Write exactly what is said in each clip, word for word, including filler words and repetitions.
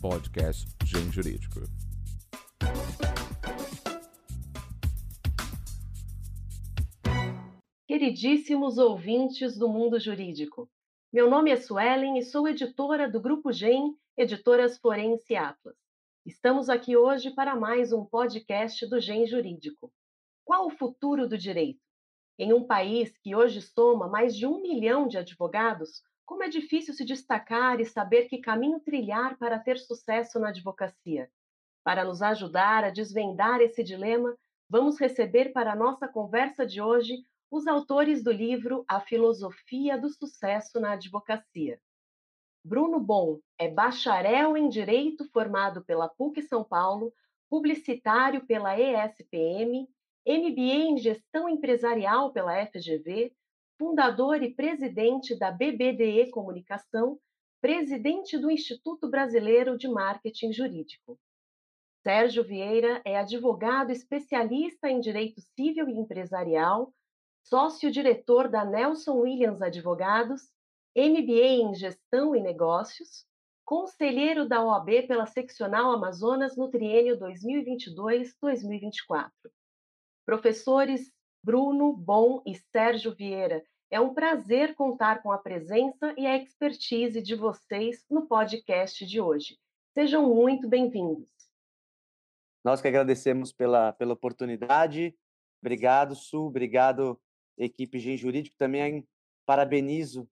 podcast G E M Jurídico. Queridíssimos ouvintes do mundo jurídico, meu nome é Suelen e sou editora do Grupo G E M, Editoras Florence e Atlas. Estamos aqui hoje para mais um podcast do G E M Jurídico. Qual o futuro do direito? Em um país que hoje soma mais de um milhão de advogados, como é difícil se destacar e saber que caminho trilhar para ter sucesso na advocacia. Para nos ajudar a desvendar esse dilema, vamos receber para a nossa conversa de hoje os autores do livro A Filosofia do Sucesso na Advocacia. Bruno Bon é bacharel em Direito formado pela P U C São Paulo, publicitário pela E S P M, M B A em Gestão Empresarial pela F G V, fundador e presidente da B B D E Comunicação, presidente do Instituto Brasileiro de Marketing Jurídico. Sérgio Vieira é advogado especialista em Direito Civil e Empresarial, sócio-diretor da Nelson Wilians Advogados, M B A em Gestão e Negócios, conselheiro da O A B pela Seccional Amazonas no triênio dois mil e vinte e dois a dois mil e vinte e quatro. Professores Bruno Bon e Sérgio Vieira, é um prazer contar com a presença e a expertise de vocês no podcast de hoje. Sejam muito bem-vindos. Nós que agradecemos pela, pela oportunidade. Obrigado, Su. Obrigado, equipe G E M Jurídico. Também parabenizo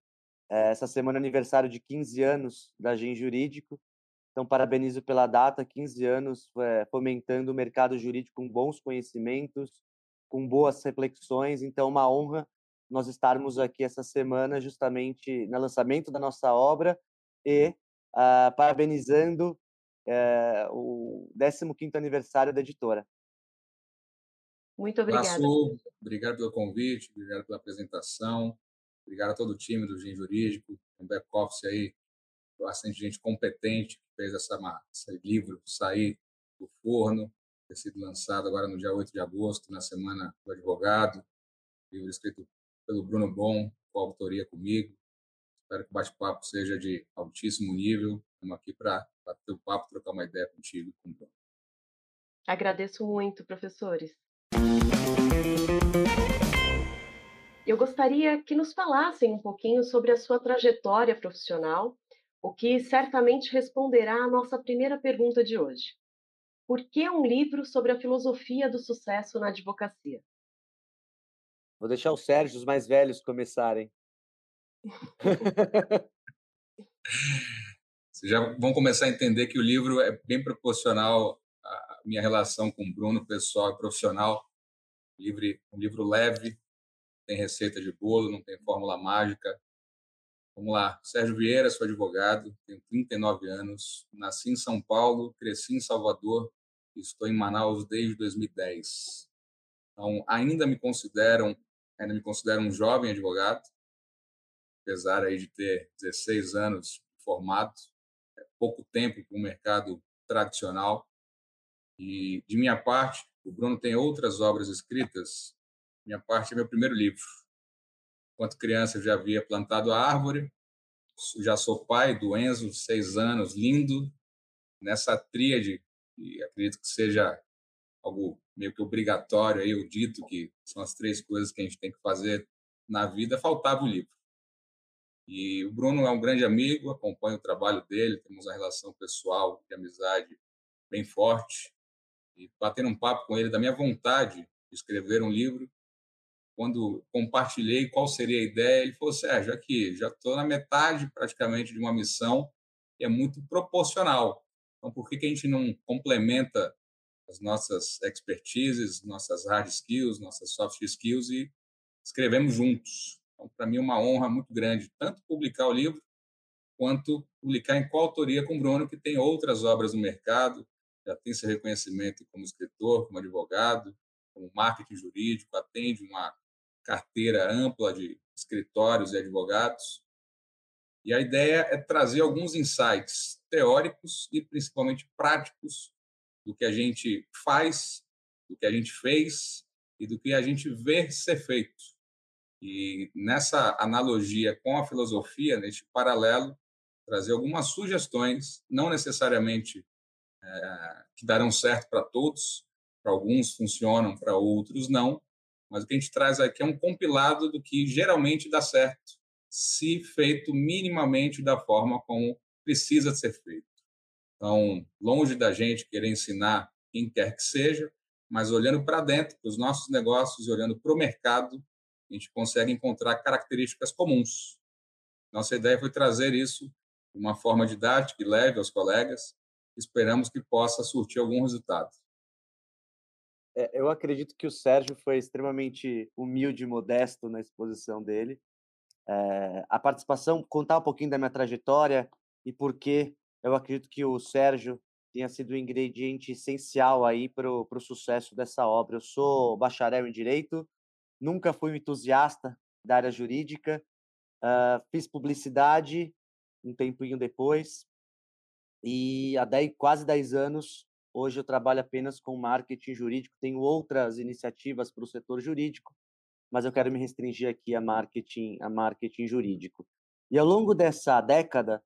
é, essa semana aniversário de quinze anos da G E M Jurídico. Então, parabenizo pela data, quinze anos é, fomentando o mercado jurídico com bons conhecimentos, com boas reflexões. Então, uma honra nós estarmos aqui essa semana justamente no lançamento da nossa obra e ah, parabenizando eh, o décimo quinto aniversário da editora. Muito obrigada. Olá, obrigado pelo convite, obrigado pela apresentação, obrigado a todo o time do G E M Jurídico, um back-office aí, bastante gente competente que fez essa, esse livro sair do forno, ter sido lançado agora no dia oito de agosto, na Semana do Advogado, livro escrito pelo Bruno Bon, com a autoria comigo. Espero que o bate-papo seja de altíssimo nível. Estamos aqui para bater o papo, trocar uma ideia contigo e com o Bruno. Agradeço muito, professores. Eu gostaria que nos falassem um pouquinho sobre a sua trajetória profissional, o que certamente responderá à nossa primeira pergunta de hoje. Por que um livro sobre a filosofia do sucesso na advocacia? Vou deixar o Sérgio, os mais velhos, começarem. Vocês já vão começar a entender que o livro é bem proporcional à minha relação com o Bruno, pessoal e profissional. Um livro leve, não tem receita de bolo, não tem fórmula mágica. Vamos lá. Sérgio Vieira, sou advogado, tenho trinta e nove anos, nasci em São Paulo, cresci em Salvador. Estou em Manaus desde dois mil e dez. Então, ainda me considero, ainda me considero um jovem advogado, apesar aí de ter dezesseis anos formado, é pouco tempo para o mercado tradicional. E, de minha parte, o Bruno tem outras obras escritas, minha parte é meu primeiro livro. Enquanto criança, eu já havia plantado a árvore, já sou pai do Enzo, seis anos, lindo, nessa tríade, e acredito que seja algo meio que obrigatório, aí eu dito que são as três coisas que a gente tem que fazer na vida, faltava o livro. E o Bruno é um grande amigo, acompanho o trabalho dele, temos uma relação pessoal de amizade bem forte, e bater um papo com ele da minha vontade de escrever um livro, quando compartilhei qual seria a ideia, ele falou, Sérgio, aqui, já estou na metade praticamente de uma missão e é muito proporcional. Então, por que que a gente não complementa as nossas expertises, nossas hard skills, nossas soft skills e escrevemos juntos? Então, para mim, é uma honra muito grande, tanto publicar o livro quanto publicar em coautoria com o Bruno, que tem outras obras no mercado, já tem seu reconhecimento como escritor, como advogado, como marketing jurídico, atende uma carteira ampla de escritórios e advogados. E a ideia é trazer alguns insights teóricos e principalmente práticos do que a gente faz, do que a gente fez e do que a gente vê ser feito. E nessa analogia com a filosofia, neste paralelo, trazer algumas sugestões, não necessariamente é, que darão certo para todos, para alguns funcionam, para outros não, mas o que a gente traz aqui é um compilado do que geralmente dá certo, se feito minimamente da forma como precisa ser feito. Então, longe da gente querer ensinar quem quer que seja, mas olhando para dentro, para os nossos negócios e olhando para o mercado, a gente consegue encontrar características comuns. Nossa ideia foi trazer isso de uma forma didática e leve aos colegas. Esperamos que possa surtir algum resultado. É, eu acredito que o Sérgio foi extremamente humilde e modesto na exposição dele. É, a participação, contar um pouquinho da minha trajetória e por que eu acredito que o Sérgio tenha sido um ingrediente essencial aí para o sucesso dessa obra. Eu sou bacharel em Direito, nunca fui um entusiasta da área jurídica, uh, fiz publicidade um tempinho depois e há dez, quase dez anos hoje eu trabalho apenas com marketing jurídico, tenho outras iniciativas para o setor jurídico, mas eu quero me restringir aqui a marketing, a marketing jurídico. E ao longo dessa década,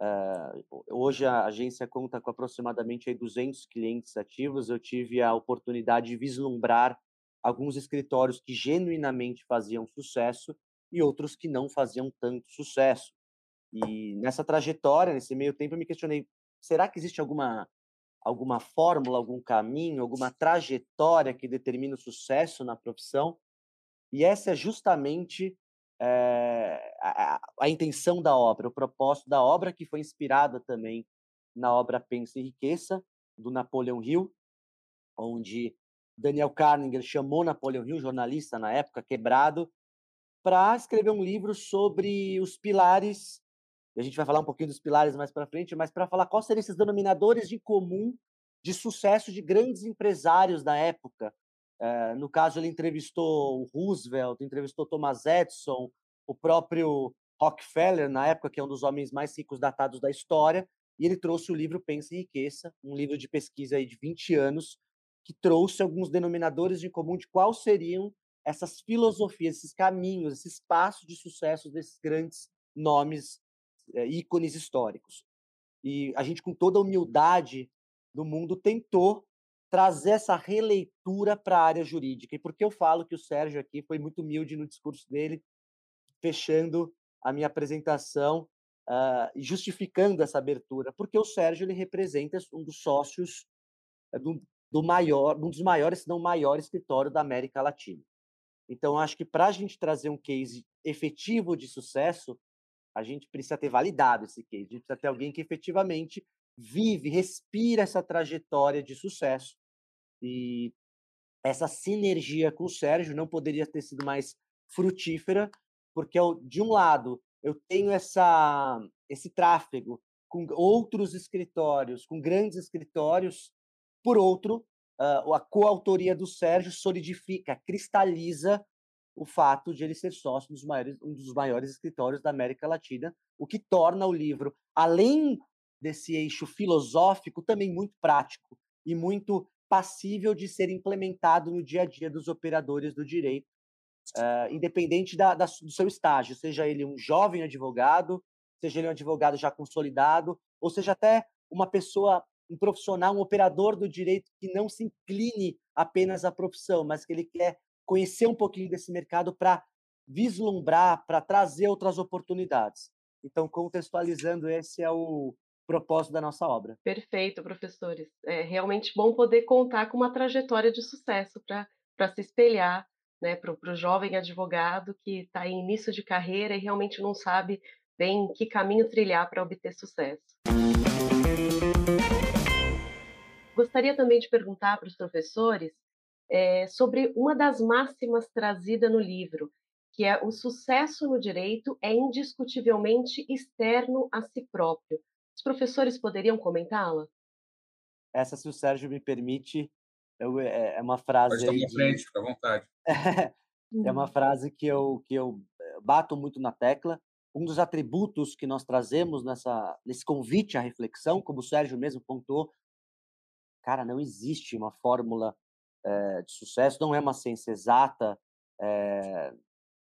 Uh, hoje a agência conta com aproximadamente aí, duzentos clientes ativos. Eu tive a oportunidade de vislumbrar alguns escritórios que genuinamente faziam sucesso e outros que não faziam tanto sucesso. E nessa trajetória, nesse meio tempo, eu me questionei, será que existe alguma, alguma fórmula, algum caminho, alguma trajetória que determina o sucesso na profissão? E essa é justamente... É, a, a intenção da obra, o propósito da obra, que foi inspirada também na obra Pense e Enriqueça, do Napoleon Hill, onde Daniel Carnegie chamou Napoleon Hill, jornalista na época, quebrado, para escrever um livro sobre os pilares, a gente vai falar um pouquinho dos pilares mais para frente, mas para falar quais seriam esses denominadores em comum de sucesso de grandes empresários da época. Uh, no caso, ele entrevistou o Roosevelt, entrevistou Thomas Edison, o próprio Rockefeller, na época, que é um dos homens mais ricos datados da história, e ele trouxe o livro Pense e Enriqueça, um livro de pesquisa aí de vinte anos, que trouxe alguns denominadores em comum de quais seriam essas filosofias, esses caminhos, esses passos de sucesso desses grandes nomes, é, ícones históricos. E a gente, com toda a humildade do mundo, tentou trazer essa releitura para a área jurídica. E por que eu falo que o Sérgio aqui foi muito humilde no discurso dele, fechando a minha apresentação e uh, justificando essa abertura? Porque o Sérgio ele representa um dos sócios do, do maior, um dos maiores, se não o maior escritório da América Latina. Então, acho que para a gente trazer um case efetivo de sucesso, a gente precisa ter validado esse case, a gente precisa ter alguém que efetivamente vive, respira essa trajetória de sucesso. E essa sinergia com o Sérgio não poderia ter sido mais frutífera, porque, eu, de um lado, eu tenho essa, esse tráfego com outros escritórios, com grandes escritórios, por outro, a coautoria do Sérgio solidifica, cristaliza o fato de ele ser sócio dos maiores, um dos maiores escritórios da América Latina, o que torna o livro, além desse eixo filosófico, também muito prático e muito passível de ser implementado no dia a dia dos operadores do direito, uh, independente da, da, do seu estágio, seja ele um jovem advogado, seja ele um advogado já consolidado, ou seja até uma pessoa, um profissional, um operador do direito que não se incline apenas à profissão, mas que ele quer conhecer um pouquinho desse mercado para vislumbrar, para trazer outras oportunidades. Então, contextualizando, esse é o propósito da nossa obra. Perfeito, professores. É realmente bom poder contar com uma trajetória de sucesso para se espelhar, né, para o jovem advogado que está em início de carreira e realmente não sabe bem que caminho trilhar para obter sucesso. Gostaria também de perguntar para os professores é, sobre uma das máximas trazida no livro, que é: o sucesso no direito é indiscutivelmente externo a si próprio. Os professores poderiam comentá-la? Essa, se o Sérgio me permite, eu, é, é uma frase... Pode estar de... frente, fica à vontade. É, é uma frase que eu, que eu bato muito na tecla. Um dos atributos que nós trazemos nessa, nesse convite à reflexão, como o Sérgio mesmo pontuou, cara, não existe uma fórmula é, de sucesso, não é uma ciência exata, é,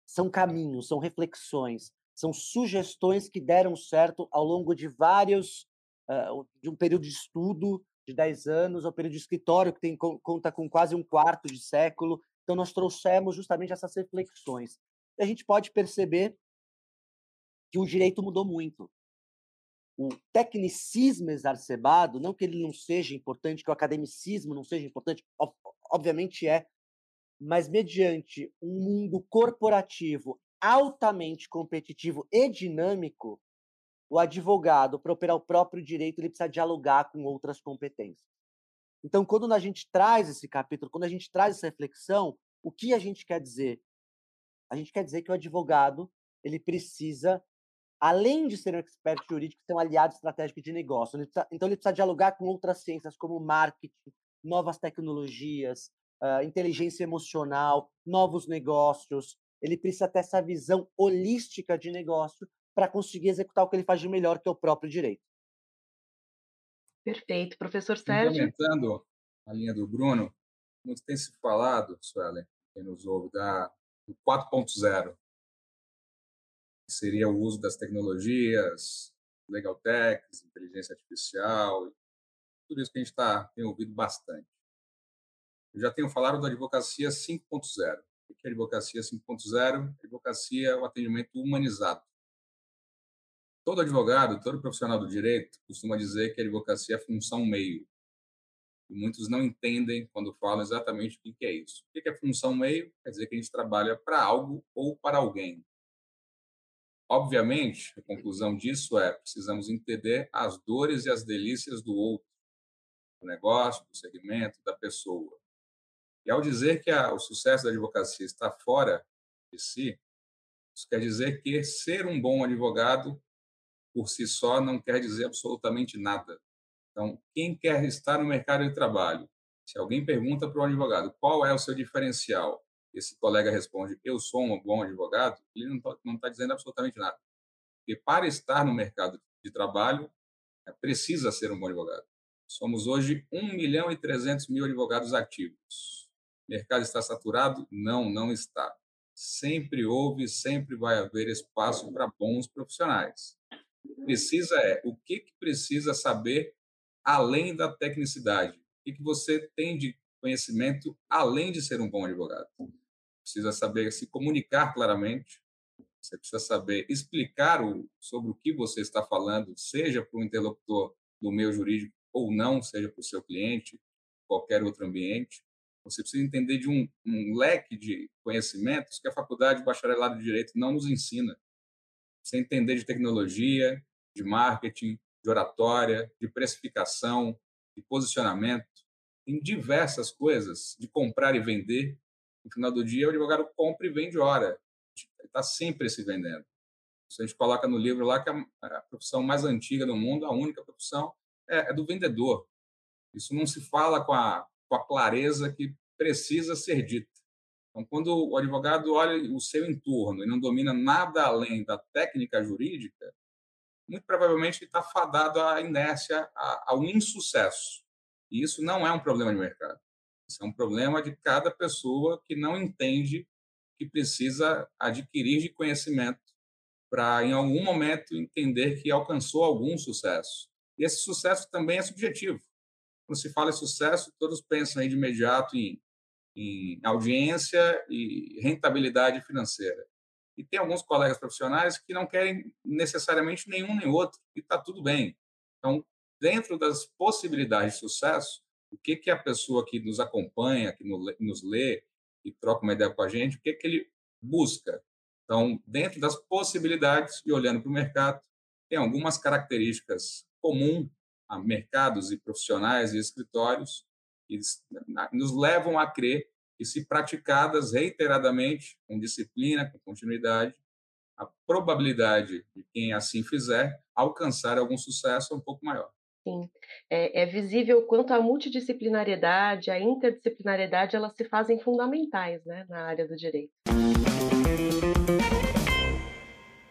são caminhos, são reflexões, São sugestões que deram certo ao longo de vários, uh, de um período de estudo de dez anos, ao período de escritório, que tem, conta com quase um quarto de século. Então, nós trouxemos justamente essas reflexões. E a gente pode perceber que o direito mudou muito. O tecnicismo exacerbado, não que ele não seja importante, que o academicismo não seja importante, obviamente é, mas mediante um mundo corporativo altamente competitivo e dinâmico, o advogado, para operar o próprio direito, ele precisa dialogar com outras competências. Então, quando a gente traz esse capítulo, quando a gente traz essa reflexão, o que a gente quer dizer? A gente quer dizer que o advogado, ele precisa, além de ser um expert jurídico, ser um aliado estratégico de negócio. Ele precisa, então, ele precisa dialogar com outras ciências, como marketing, novas tecnologias, uh, inteligência emocional, novos negócios. Ele precisa ter essa visão holística de negócio para conseguir executar o que ele faz de melhor, que é o próprio direito. Perfeito. Professor Sérgio? Complementando a linha do Bruno, muito tem se falado, Suelen, quem nos ouve, da, do quatro ponto zero, que seria o uso das tecnologias, legal tech, inteligência artificial, tudo isso que a gente tá, tem ouvido bastante. Eu já tenho falado da advocacia cinco ponto zero. O que é a advocacia cinco ponto zero? Advocacia é o atendimento humanizado. Todo advogado, todo profissional do direito costuma dizer que a advocacia é função meio. E muitos não entendem quando falam exatamente o que é isso. O que é função meio? Quer dizer que a gente trabalha para algo ou para alguém. Obviamente, a conclusão disso é precisamos entender as dores e as delícias do outro, do negócio, do segmento, da pessoa. E ao dizer que a, o sucesso da advocacia está fora de si, isso quer dizer que ser um bom advogado por si só não quer dizer absolutamente nada. Então, quem quer estar no mercado de trabalho, se alguém pergunta para o advogado qual é o seu diferencial, esse colega responde, eu sou um bom advogado, ele não está não tá dizendo absolutamente nada. Porque para estar no mercado de trabalho, é, precisa ser um bom advogado. Somos hoje um milhão e trezentos mil advogados ativos. O mercado está saturado? Não, não está. Sempre houve, sempre vai haver espaço para bons profissionais. Precisa é, o que, que precisa saber além da tecnicidade? O que, que você tem de conhecimento além de ser um bom advogado? Precisa saber se comunicar claramente, você precisa saber explicar o, sobre o que você está falando, seja para o interlocutor do meio jurídico ou não, seja para o seu cliente, qualquer outro ambiente. Você precisa entender de um, um leque de conhecimentos que a faculdade de bacharelado de Direito não nos ensina. Você entender de tecnologia, de marketing, de oratória, de precificação, de posicionamento, em diversas coisas, de comprar e vender. No final do dia, o advogado compra e vende hora. Ele está sempre se vendendo. Isso a gente coloca no livro lá que a profissão mais antiga do mundo, a única profissão, é, é do vendedor. Isso não se fala com a, com a clareza que precisa ser dita. Então, quando o advogado olha o seu entorno e não domina nada além da técnica jurídica, muito provavelmente ele está fadado à inércia, ao insucesso. E isso não é um problema de mercado. Isso é um problema de cada pessoa que não entende que precisa adquirir de conhecimento para, em algum momento, entender que alcançou algum sucesso. E esse sucesso também é subjetivo. Quando se fala em sucesso, todos pensam aí de imediato em em audiência e rentabilidade financeira. E tem alguns colegas profissionais que não querem necessariamente nenhum nem outro, e está tudo bem. Então, dentro das possibilidades de sucesso, o que, que a pessoa que nos acompanha, que nos lê e troca uma ideia com a gente, o que, que ele busca? Então, dentro das possibilidades, e olhando para o mercado, tem algumas características comuns a mercados e profissionais e escritórios que nos levam a crer que, se praticadas reiteradamente, com disciplina, com continuidade, a probabilidade de quem assim fizer alcançar algum sucesso é um pouco maior. Sim, é, é visível o quanto a multidisciplinariedade, a interdisciplinariedade, elas se fazem fundamentais, né, na área do direito.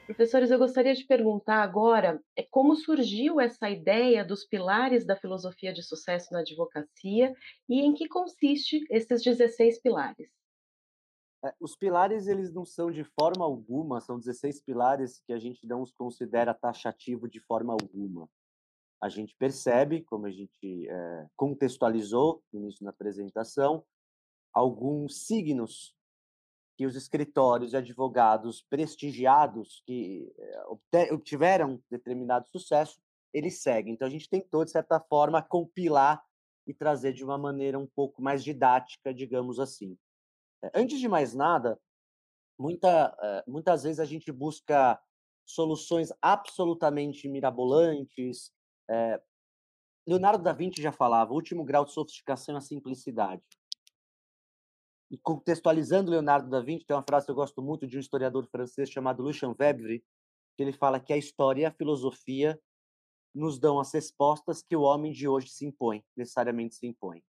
Professores, eu gostaria de perguntar agora como surgiu essa ideia dos pilares da filosofia de sucesso na advocacia e em que consiste esses dezesseis pilares. Os pilares, eles não são de forma alguma, são dezesseis pilares que a gente não os considera taxativo de forma alguma. A gente percebe, como a gente é, contextualizou no início da apresentação, alguns signos que os escritórios e advogados prestigiados que é, obtiveram determinado sucesso, eles seguem. Então, a gente tentou, de certa forma, compilar e trazer de uma maneira um pouco mais didática, digamos assim. Antes de mais nada, muita, muitas vezes a gente busca soluções absolutamente mirabolantes. Leonardo da Vinci já falava, o último grau de sofisticação é a simplicidade. E contextualizando Leonardo da Vinci, tem uma frase que eu gosto muito de um historiador francês chamado Lucien Febvre, que ele fala que a história e a filosofia nos dão as respostas que o homem de hoje se impõe, necessariamente se impõe.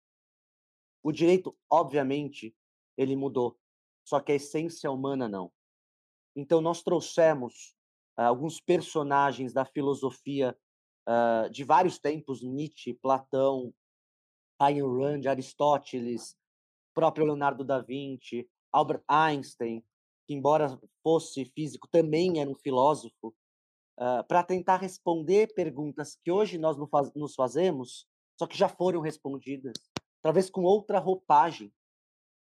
O direito, obviamente, ele mudou, só que a essência humana não. Então, nós trouxemos uh, alguns personagens da filosofia uh, de vários tempos, Nietzsche, Platão, Ayn Rand, Aristóteles, próprio Leonardo da Vinci, Albert Einstein, que, embora fosse físico, também era um filósofo, uh, para tentar responder perguntas que hoje nós não faz, nos fazemos, só que já foram respondidas, talvez com outra roupagem.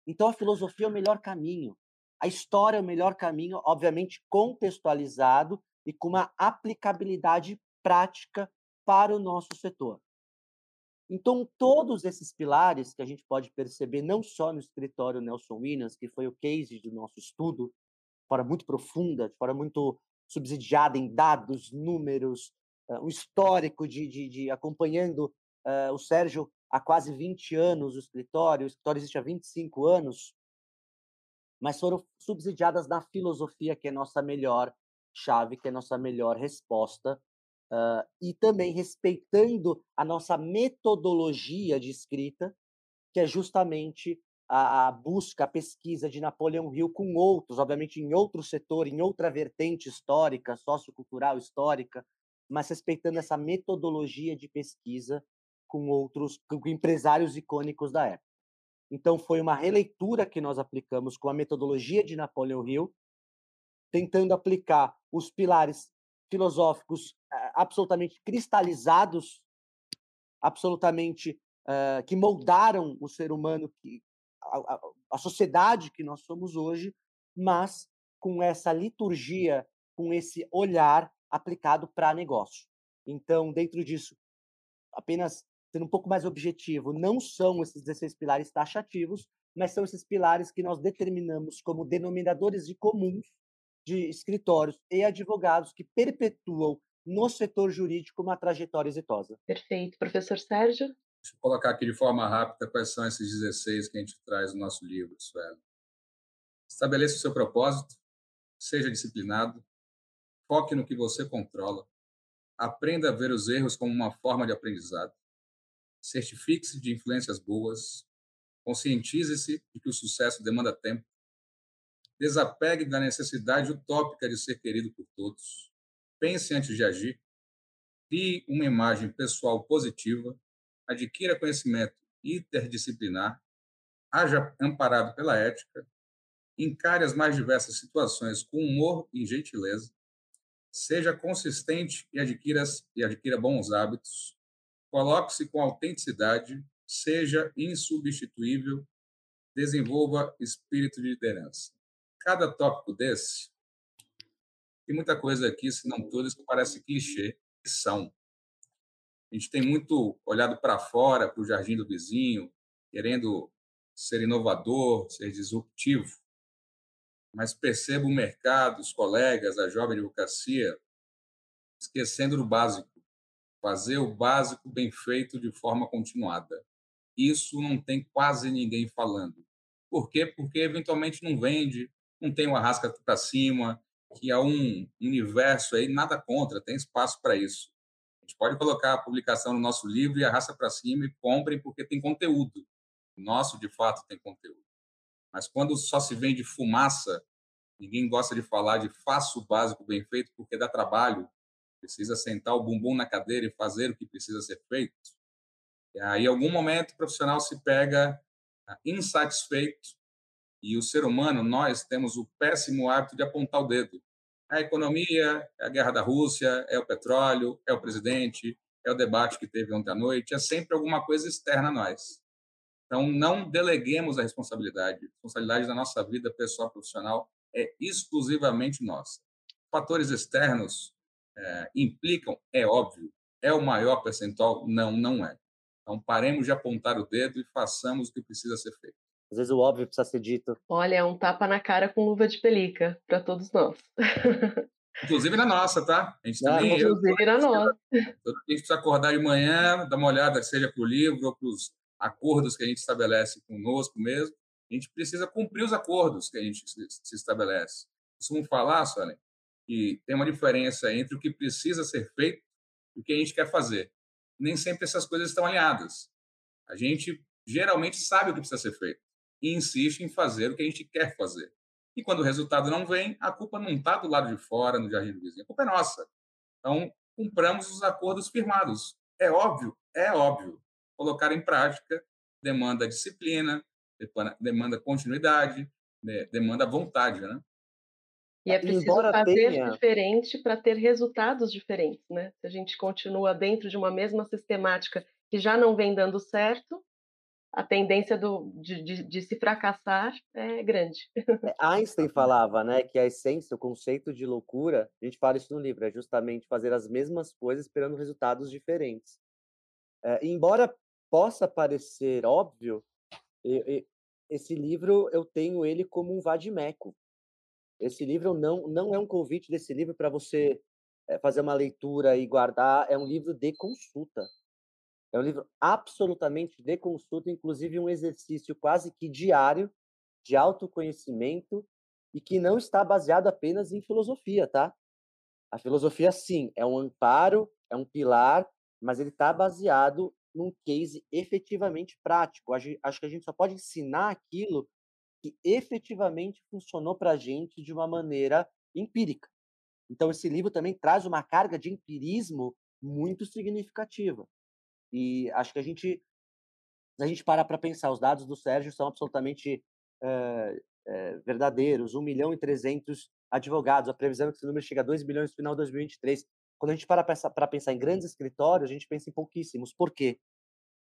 Então, a filosofia é o melhor caminho. A história é o melhor caminho, obviamente contextualizado e com uma aplicabilidade prática para o nosso setor. Então, todos esses pilares que a gente pode perceber, não só no escritório Nelson Wilians, que foi o case do nosso estudo, de forma muito profunda, de forma muito subsidiada em dados, números, o histórico de, de, de acompanhando uh, o Sérgio há quase vinte anos o escritório, o escritório existe há vinte e cinco anos, mas foram subsidiadas na filosofia, que é nossa melhor chave, que é nossa melhor resposta, uh, e também respeitando a nossa metodologia de escrita, que é justamente a, a busca, a pesquisa de Napoleon Hill com outros, obviamente em outro setor, em outra vertente histórica, sociocultural, histórica, mas respeitando essa metodologia de pesquisa com outros com empresários icônicos da época. Então, foi uma releitura que nós aplicamos com a metodologia de Napoleon Hill, tentando aplicar os pilares filosóficos absolutamente cristalizados, absolutamente uh, que moldaram o ser humano, que, a, a, a sociedade que nós somos hoje, mas com essa liturgia, com esse olhar aplicado para negócio. Então, dentro disso, apenas sendo um pouco mais objetivo, não são esses dezesseis pilares taxativos, mas são esses pilares que nós determinamos como denominadores de comuns de escritórios e advogados que perpetuam no setor jurídico uma trajetória exitosa. Perfeito. Professor Sérgio? Deixa eu colocar aqui de forma rápida quais são esses dezesseis que a gente traz no nosso livro, Sueli. Estabeleça o seu propósito, seja disciplinado, foque no que você controla, aprenda a ver os erros como uma forma de aprendizado, certifique-se de influências boas, conscientize-se de que o sucesso demanda tempo, desapegue da necessidade utópica de ser querido por todos, pense antes de agir, crie uma imagem pessoal positiva, adquira conhecimento interdisciplinar, haja amparado pela ética, encare as mais diversas situações com humor e gentileza, seja consistente e adquira, e adquira bons hábitos, coloque-se com autenticidade, seja insubstituível, desenvolva espírito de liderança. Cada tópico desse, tem muita coisa aqui, se não todas, que parece clichê, que são. A gente tem muito olhado para fora, para o jardim do vizinho, querendo ser inovador, ser disruptivo, mas percebo o mercado, os colegas, a jovem advocacia, esquecendo do básico. Fazer o básico bem feito de forma continuada. Isso não tem quase ninguém falando. Por quê? Porque eventualmente não vende, não tem uma rasca para cima, que há um universo aí, nada contra, tem espaço para isso. A gente pode colocar a publicação no nosso livro e arrasta para cima e comprem, porque tem conteúdo. O nosso, de fato, tem conteúdo. Mas quando só se vende fumaça, ninguém gosta de falar de faça o básico bem feito, porque dá trabalho. Precisa sentar o bumbum na cadeira e fazer o que precisa ser feito. E aí, em algum momento, o profissional se pega insatisfeito E o ser humano, nós temos o péssimo hábito de apontar o dedo. É a economia, é a guerra da Rússia, é o petróleo, é o presidente, é o debate que teve ontem à noite, é sempre alguma coisa externa a nós. Então, não deleguemos a responsabilidade. A responsabilidade da nossa vida pessoal e profissional é exclusivamente nossa. Fatores externos é, implicam, é óbvio, é o maior percentual, não, não é. Então, paremos de apontar o dedo e façamos o que precisa ser feito. Às vezes o óbvio precisa ser dito. Olha, é um tapa na cara com luva de pelica para todos nós. Inclusive na nossa, tá? A gente também, ah, inclusive eu, na nossa. A gente precisa acordar de manhã, dar uma olhada, seja para o livro ou para os acordos que a gente estabelece conosco mesmo. A gente precisa cumprir os acordos que a gente se, se estabelece. Costumo falar, Sônia, que tem uma diferença entre o que precisa ser feito e o que a gente quer fazer. Nem sempre essas coisas estão alinhadas. A gente geralmente sabe o que precisa ser feito e insiste em fazer o que a gente quer fazer. E quando o resultado não vem, a culpa não está do lado de fora, no jardim do vizinho. A culpa é nossa. Então, cumpramos os acordos firmados. É óbvio, é óbvio. Colocar em prática demanda disciplina, demanda continuidade, demanda vontade, né? E é preciso Embora fazer tenha... diferente para ter resultados diferentes, né? Se a gente continua dentro de uma mesma sistemática que já não vem dando certo, a tendência do, de, de, de se fracassar é grande. Einstein falava, né, que a essência, o conceito de loucura, a gente fala isso no livro, é justamente fazer as mesmas coisas esperando resultados diferentes. É, embora possa parecer óbvio, eu, eu, esse livro eu tenho ele como um vade-mecum. Esse livro não, não é um convite desse livro para você é, fazer uma leitura e guardar, é um livro de consulta. É um livro absolutamente de consulta, inclusive um exercício quase que diário de autoconhecimento e que não está baseado apenas em filosofia, tá? A filosofia, sim, é um amparo, é um pilar, mas ele está baseado num case efetivamente prático. Acho que a gente só pode ensinar aquilo que efetivamente funcionou para a gente de uma maneira empírica. Então, esse livro também traz uma carga de empirismo muito significativa. E acho que a gente, a gente para para pensar, os dados do Sérgio são absolutamente é, é, verdadeiros, um milhão e trezentos advogados, a previsão é que esse número chega a dois milhões no final de dois mil e vinte e três. Quando a gente para para pensar em grandes escritórios, a gente pensa em pouquíssimos. Por quê?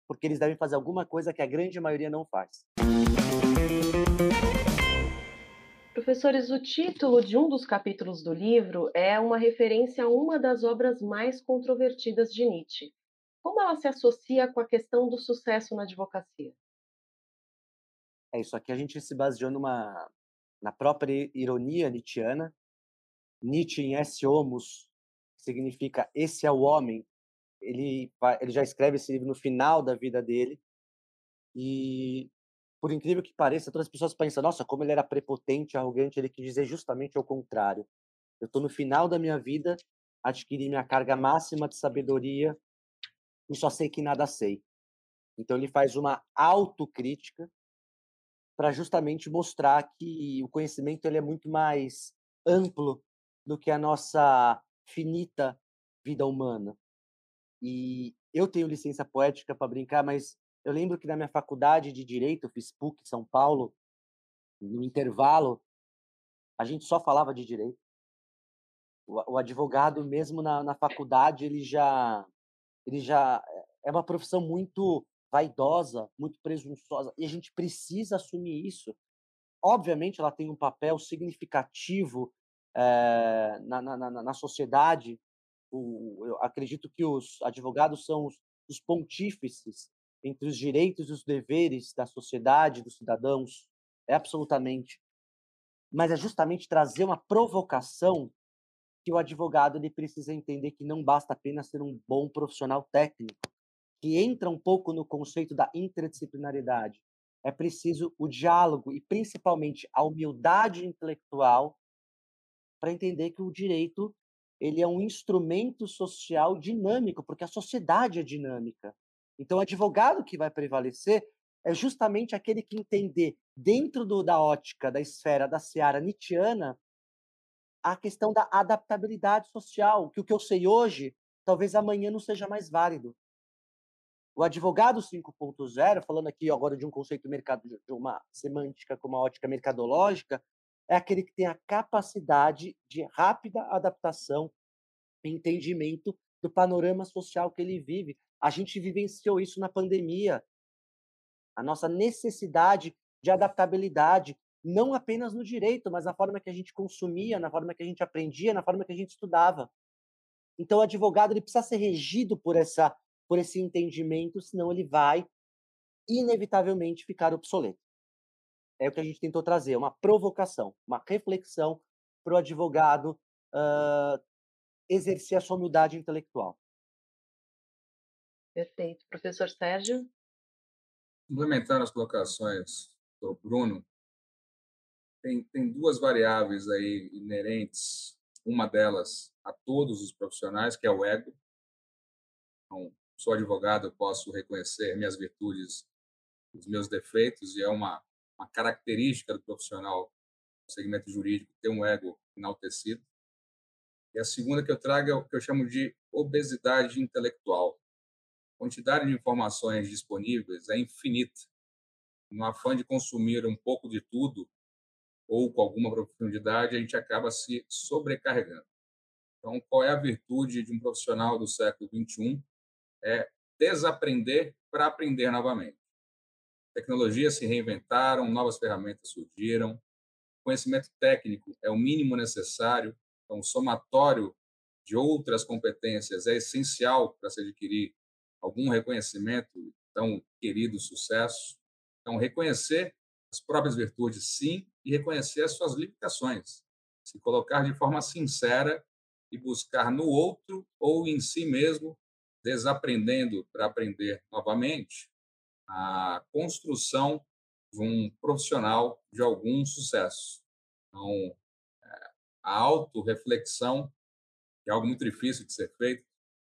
Porque eles devem fazer alguma coisa que a grande maioria não faz. Professores, o título de um dos capítulos do livro é uma referência a uma das obras mais controvertidas de Nietzsche. Como ela se associa com a questão do sucesso na advocacia? É isso aqui, a gente se baseou numa, na própria ironia nietzschiana. Nietzsche, em Ecce Homo, significa esse é o homem. Ele, ele já escreve esse livro no final da vida dele. E, por incrível que pareça, todas as pessoas pensam, nossa, como ele era prepotente, arrogante, ele quis dizer justamente o contrário. Eu estou no final da minha vida, adquiri minha carga máxima de sabedoria, e só sei que nada sei. Então, ele faz uma autocrítica para justamente mostrar que o conhecimento ele é muito mais amplo do que a nossa finita vida humana. E eu tenho licença poética para brincar, mas eu lembro que na minha faculdade de Direito, eu fiz P U C São Paulo, no intervalo, a gente só falava de Direito. O, o advogado, mesmo na, na faculdade, ele já... ele já é uma profissão muito vaidosa, muito presunçosa, e a gente precisa assumir isso. Obviamente, ela tem um papel significativo é, na, na, na sociedade. O, eu acredito que os advogados são os, os pontífices entre os direitos e os deveres da sociedade, dos cidadãos, é absolutamente. Mas é justamente trazer uma provocação que o advogado ele precisa entender que não basta apenas ser um bom profissional técnico, que entra um pouco no conceito da interdisciplinaridade. É preciso o diálogo e, principalmente, a humildade intelectual para entender que o direito ele é um instrumento social dinâmico, porque a sociedade é dinâmica. Então, o advogado que vai prevalecer é justamente aquele que entender, dentro do, da ótica, da esfera, da seara nietzschiana, a questão da adaptabilidade social, que o que eu sei hoje, talvez amanhã não seja mais válido. O advogado cinco ponto zero, falando aqui agora de um conceito mercado, de uma semântica com uma ótica mercadológica, é aquele que tem a capacidade de rápida adaptação e entendimento do panorama social que ele vive. A gente vivenciou isso na pandemia. A nossa necessidade de adaptabilidade, não apenas no direito, mas na forma que a gente consumia, na forma que a gente aprendia, na forma que a gente estudava. Então, o advogado ele precisa ser regido por, essa, por esse entendimento, senão ele vai, inevitavelmente, ficar obsoleto. É o que a gente tentou trazer, uma provocação, uma reflexão para o advogado uh, exercer a sua humildade intelectual. Perfeito. Professor Sérgio? Complementar as colocações do Bruno, tem, tem duas variáveis aí inerentes, uma delas a todos os profissionais, que é o ego. Então, sou advogado, eu posso reconhecer minhas virtudes, os meus defeitos, e é uma, uma característica do profissional do segmento jurídico ter um ego enaltecido. E a segunda que eu trago é o que eu chamo de obesidade intelectual. A quantidade de informações disponíveis é infinita. No afã de consumir um pouco de tudo, ou com alguma profundidade, a gente acaba se sobrecarregando. Então, qual é a virtude de um profissional do século vinte e um? É desaprender para aprender novamente. Tecnologias se reinventaram, novas ferramentas surgiram, conhecimento técnico é o mínimo necessário, então o somatório de outras competências é essencial para se adquirir algum reconhecimento, tão querido sucesso. Então, reconhecer as próprias virtudes, sim, e reconhecer as suas limitações. Se colocar de forma sincera e buscar no outro ou em si mesmo, desaprendendo para aprender novamente, a construção de um profissional de algum sucesso. Então, a autorreflexão é algo muito difícil de ser feito.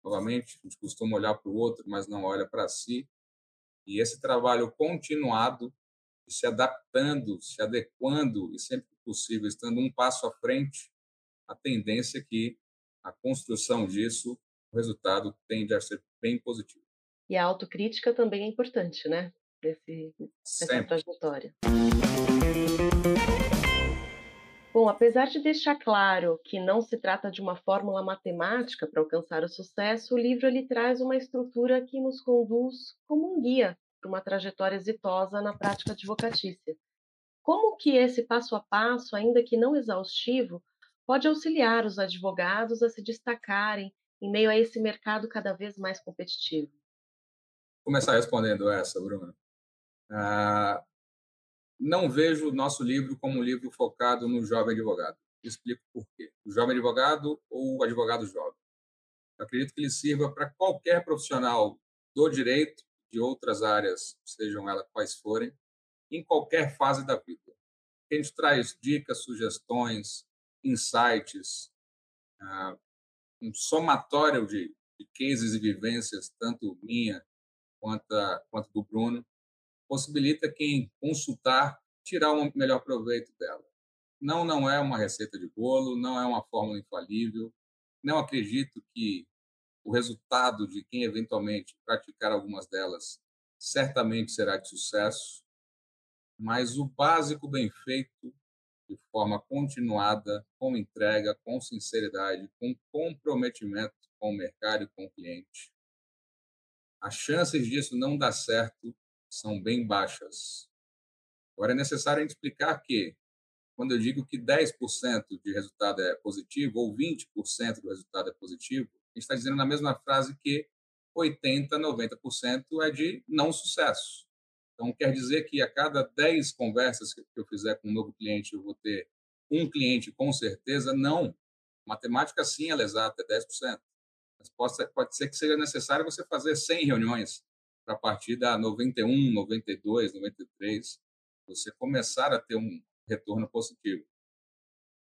Novamente, a gente costuma olhar para o outro, mas não olha para si. E esse trabalho continuado, se adaptando, se adequando e, sempre que possível, estando um passo à frente, a tendência é que a construção disso, o resultado tende a ser bem positivo. E a autocrítica também é importante, né? Desse, dessa trajetória. Bom, apesar de deixar claro que não se trata de uma fórmula matemática para alcançar o sucesso, o livro ele traz uma estrutura que nos conduz como um guia para uma trajetória exitosa na prática advocatícia. Como que esse passo a passo, ainda que não exaustivo, pode auxiliar os advogados a se destacarem em meio a esse mercado cada vez mais competitivo? Vou começar respondendo essa, Bruna. Ah... Não vejo o nosso livro como um livro focado no jovem advogado. Explico por quê. O jovem advogado ou o advogado jovem. Eu acredito que ele sirva para qualquer profissional do direito, de outras áreas, sejam elas quais forem, em qualquer fase da vida. A gente traz dicas, sugestões, insights, um somatório de, de cases e vivências, tanto minha quanto, a, quanto do Bruno, possibilita quem consultar tirar um melhor proveito dela. Não, não é uma receita de bolo, não é uma fórmula infalível. Não acredito que o resultado de quem eventualmente praticar algumas delas certamente será de sucesso, mas o básico bem feito, de forma continuada, com entrega, com sinceridade, com comprometimento com o mercado e com o cliente. As chances disso não dar certo são bem baixas. Agora, é necessário a gente explicar que, quando eu digo que dez por cento de resultado é positivo ou vinte por cento do resultado é positivo, a gente está dizendo na mesma frase que oitenta por cento, noventa por cento é de não sucesso. Então, quer dizer que a cada dez conversas que eu fizer com um novo cliente, eu vou ter um cliente com certeza? Não. Matemática, sim, ela é exata, é dez por cento. Mas pode ser, pode ser que seja necessário você fazer cem reuniões, para partir da noventa e um, noventa e dois, noventa e três, você começar a ter um retorno positivo.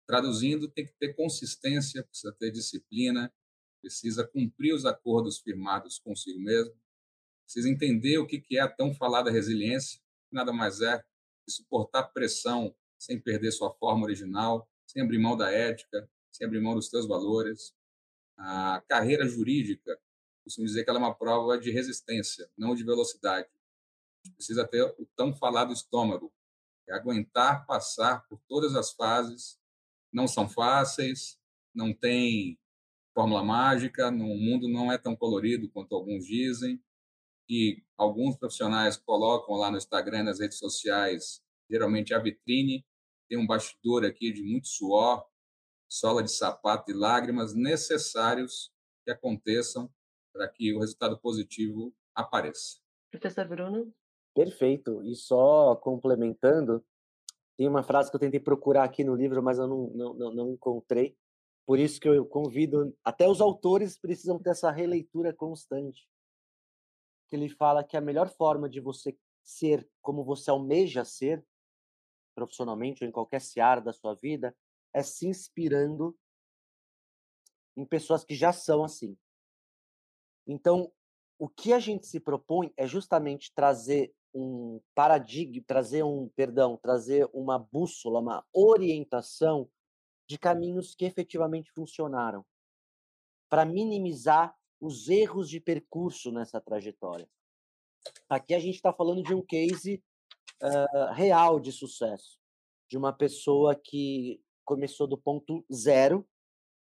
Traduzindo, tem que ter consistência, precisa ter disciplina, precisa cumprir os acordos firmados consigo mesmo, precisa entender o que é a tão falada resiliência, que nada mais é que suportar pressão sem perder sua forma original, sem abrir mão da ética, sem abrir mão dos seus valores. A carreira jurídica, o costumo dizer que ela é uma prova de resistência, não de velocidade. A gente precisa ter o tão falado estômago, é aguentar passar por todas as fases. Não são fáceis, não tem fórmula mágica, o mundo não é tão colorido quanto alguns dizem, e alguns profissionais colocam lá no Instagram, nas redes sociais, geralmente a vitrine, tem um bastidor aqui de muito suor, sola de sapato e lágrimas necessários que aconteçam para que o resultado positivo apareça. Professor Bruno? Perfeito. E só complementando, tem uma frase que eu tentei procurar aqui no livro, mas eu não, não, não, não encontrei. Por isso que eu convido, até os autores precisam ter essa releitura constante. Que ele fala que a melhor forma de você ser como você almeja ser, profissionalmente ou em qualquer seara da sua vida, é se inspirando em pessoas que já são assim. Então, o que a gente se propõe é justamente trazer um paradigma, trazer um, perdão, trazer uma bússola, uma orientação de caminhos que efetivamente funcionaram, para minimizar os erros de percurso nessa trajetória. Aqui a gente está falando de um case uh, real de sucesso, de uma pessoa que começou do ponto zero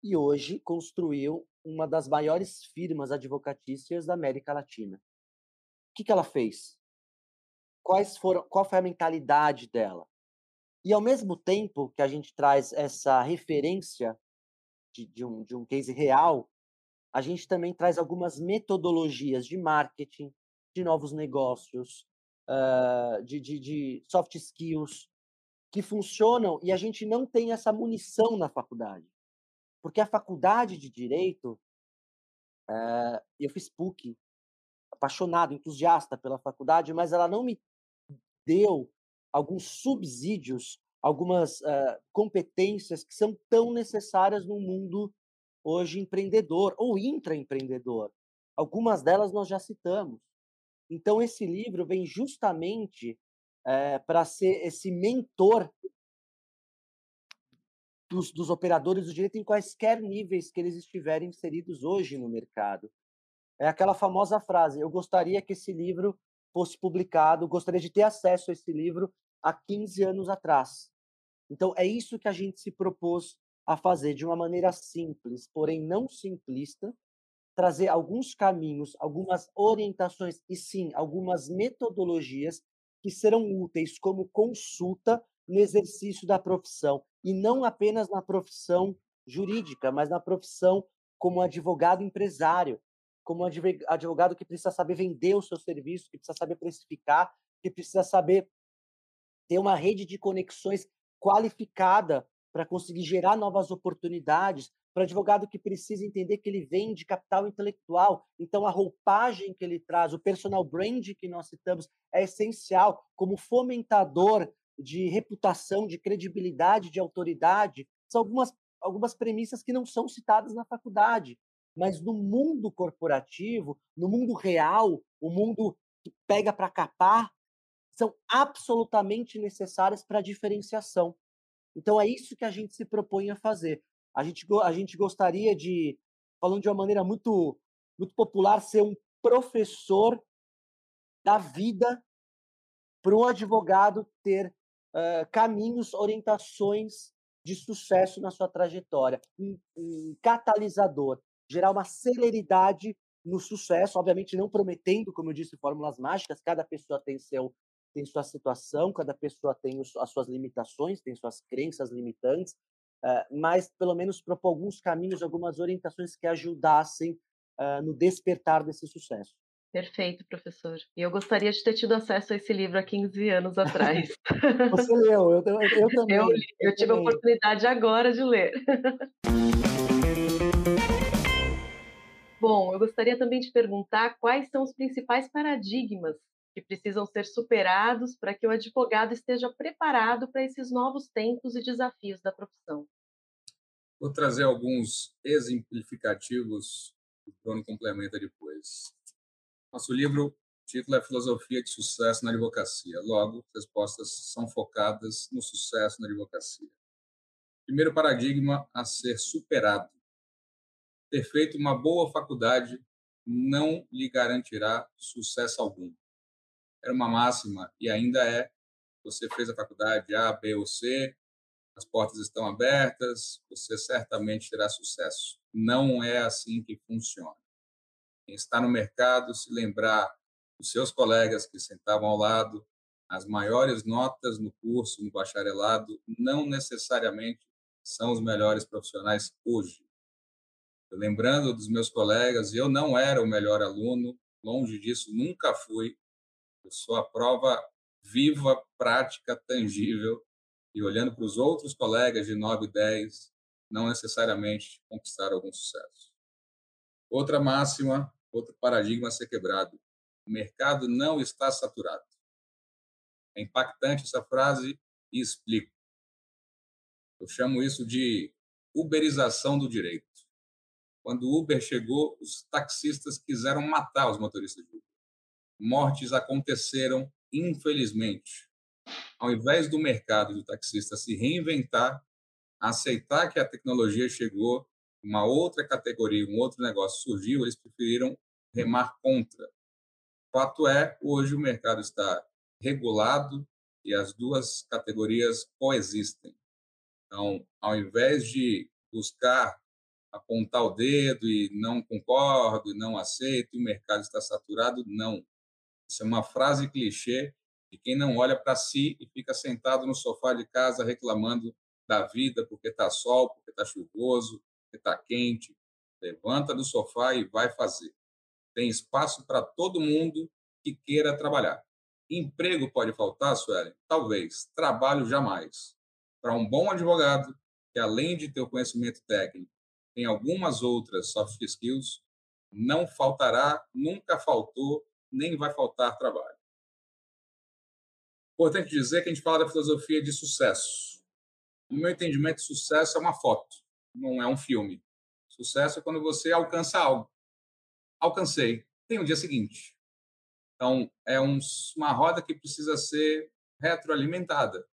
e hoje construiu uma das maiores firmas advocatícias da América Latina. O que, que ela fez? Quais foram, qual foi a mentalidade dela? E, ao mesmo tempo que a gente traz essa referência de, de, um, de um case real, a gente também traz algumas metodologias de marketing, de novos negócios, uh, de, de, de soft skills, que funcionam e a gente não tem essa munição na faculdade. Porque a faculdade de Direito, uh, eu fiz P U C, apaixonado, entusiasta pela faculdade, mas ela não me deu alguns subsídios, algumas uh, competências que são tão necessárias no mundo hoje empreendedor ou intraempreendedor. Algumas delas nós já citamos. Então, esse livro vem justamente uh, para ser esse mentor dos, dos operadores do direito em quaisquer níveis que eles estiverem inseridos hoje no mercado. É aquela famosa frase, eu gostaria que esse livro fosse publicado, gostaria de ter acesso a esse livro há quinze anos atrás. Então, é isso que a gente se propôs a fazer, de uma maneira simples, porém não simplista, trazer alguns caminhos, algumas orientações e, sim, algumas metodologias que serão úteis como consulta no exercício da profissão, e não apenas na profissão jurídica, mas na profissão como advogado empresário, como um advogado que precisa saber vender o seu serviço, que precisa saber precificar, que precisa saber ter uma rede de conexões qualificada para conseguir gerar novas oportunidades, para o advogado que precisa entender que ele vem de capital intelectual. Então, a roupagem que ele traz, o personal brand que nós citamos, é essencial como fomentador de reputação, de credibilidade, de autoridade. São algumas, algumas premissas que não são citadas na faculdade. Mas no mundo corporativo, no mundo real, o mundo que pega para capar, são absolutamente necessárias para a diferenciação. Então, é isso que a gente se propõe a fazer. A gente, a gente gostaria de, falando de uma maneira muito, muito popular, ser um professor da vida para um advogado ter uh, caminhos, orientações de sucesso na sua trajetória, um, um catalisador. Gerar uma celeridade no sucesso, obviamente não prometendo, como eu disse, fórmulas mágicas, cada pessoa tem, seu, tem sua situação, cada pessoa tem os, as suas limitações, tem suas crenças limitantes, uh, mas pelo menos propor alguns caminhos, algumas orientações que ajudassem uh, no despertar desse sucesso. Perfeito, professor. E eu gostaria de ter tido acesso a esse livro há quinze anos atrás. Você leu, eu, eu, eu também. Eu, li, eu, eu tive também. A oportunidade agora de ler. Bom, eu gostaria também de perguntar quais são os principais paradigmas que precisam ser superados para que o advogado esteja preparado para esses novos tempos e desafios da profissão. Vou trazer alguns exemplificativos que o Bruno complementa depois. Nosso livro, o título é Filosofia do Sucesso na Advocacia. Logo, as respostas são focadas no sucesso na advocacia. Primeiro paradigma a ser superado. Ter feito uma boa faculdade não lhe garantirá sucesso algum. Era uma máxima e ainda é. Você fez a faculdade A, B ou C, as portas estão abertas, você certamente terá sucesso. Não é assim que funciona. Quem está no mercado, se lembrar dos seus colegas que sentavam ao lado, as maiores notas no curso, no bacharelado, não necessariamente são os melhores profissionais hoje. Eu, lembrando dos meus colegas, eu não era o melhor aluno, longe disso, nunca fui. Eu sou a prova viva, prática, tangível, e olhando para os outros colegas de nove e dez, não necessariamente conquistaram algum sucesso. Outra máxima, outro paradigma a ser quebrado. O mercado não está saturado. É impactante essa frase e explico. Eu chamo isso de uberização do direito. Quando o Uber chegou, os taxistas quiseram matar os motoristas de Uber. Mortes aconteceram, infelizmente. Ao invés do mercado do taxista se reinventar, aceitar que a tecnologia chegou, uma outra categoria, um outro negócio surgiu, eles preferiram remar contra. Fato é, hoje o mercado está regulado e as duas categorias coexistem. Então, ao invés de buscar apontar o dedo e não concordo, não aceito, o mercado está saturado, não. Isso é uma frase clichê de quem não olha para si e fica sentado no sofá de casa reclamando da vida porque está sol, porque está chuvoso, porque está quente. Levanta do sofá e vai fazer. Tem espaço para todo mundo que queira trabalhar. Emprego pode faltar, Suelen? Talvez. Trabalho jamais. Para um bom advogado, que além de ter o conhecimento técnico, tem algumas outras soft skills, não faltará, nunca faltou, nem vai faltar trabalho. Importante dizer que a gente fala da filosofia de sucesso. No meu entendimento, sucesso é uma foto, não é um filme. Sucesso é quando você alcança algo. Alcancei, tem o dia seguinte. Então, é um, uma roda que precisa ser retroalimentada.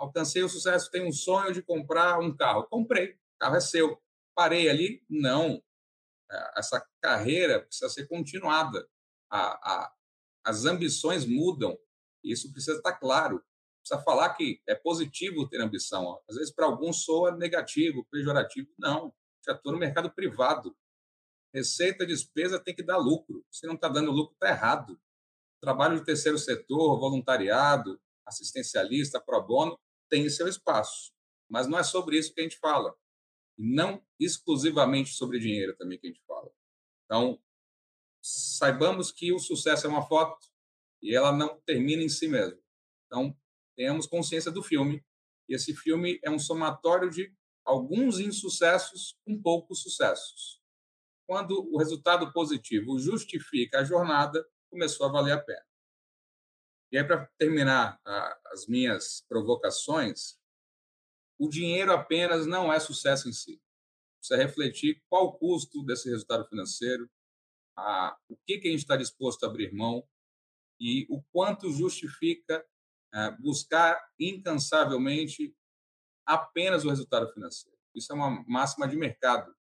Alcancei o sucesso, tenho um sonho de comprar um carro. Comprei, o carro é seu. Parei ali? Não. Essa carreira precisa ser continuada. A, a, as ambições mudam. Isso precisa estar claro. Precisa falar que é positivo ter ambição. Às vezes, para alguns, soa negativo, pejorativo. Não. Já estou no mercado privado. Receita, despesa tem que dar lucro. Se não está dando lucro, está errado. Trabalho de terceiro setor, voluntariado, assistencialista, pro bono, tem seu espaço. Mas não é sobre isso que a gente fala. Não exclusivamente sobre dinheiro também que a gente fala. Então, saibamos que o sucesso é uma foto e ela não termina em si mesmo. Então, tenhamos consciência do filme. E esse filme é um somatório de alguns insucessos com poucos sucessos. Quando o resultado positivo justifica a jornada, começou a valer a pena. E aí, para terminar a, as minhas provocações, o dinheiro apenas não é sucesso em si. Precisa refletir qual o custo desse resultado financeiro, a, o que, que a gente está disposto a abrir mão e o quanto justifica a, buscar incansavelmente apenas o resultado financeiro. Isso é uma máxima de mercado.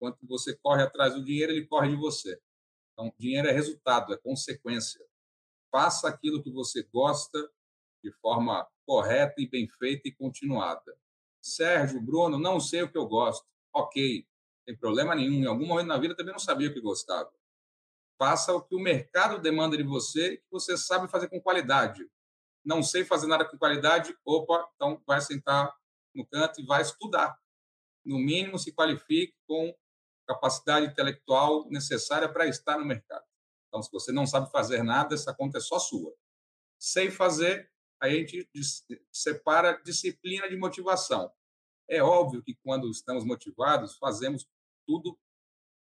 Quanto você corre atrás do dinheiro, ele corre de você. Então, dinheiro é resultado, é consequência. Faça aquilo que você gosta de forma correta e bem feita e continuada. Sérgio, Bruno, não sei o que eu gosto. Ok, não tem problema nenhum. Em algum momento na vida também não sabia o que gostava. Faça o que o mercado demanda de você, que você sabe fazer com qualidade. Não sei fazer nada com qualidade, opa, então vai sentar no canto e vai estudar. No mínimo, se qualifique com capacidade intelectual necessária para estar no mercado. Então, se você não sabe fazer nada, essa conta é só sua. Sei fazer, aí a gente separa disciplina de motivação. É óbvio que quando estamos motivados, fazemos tudo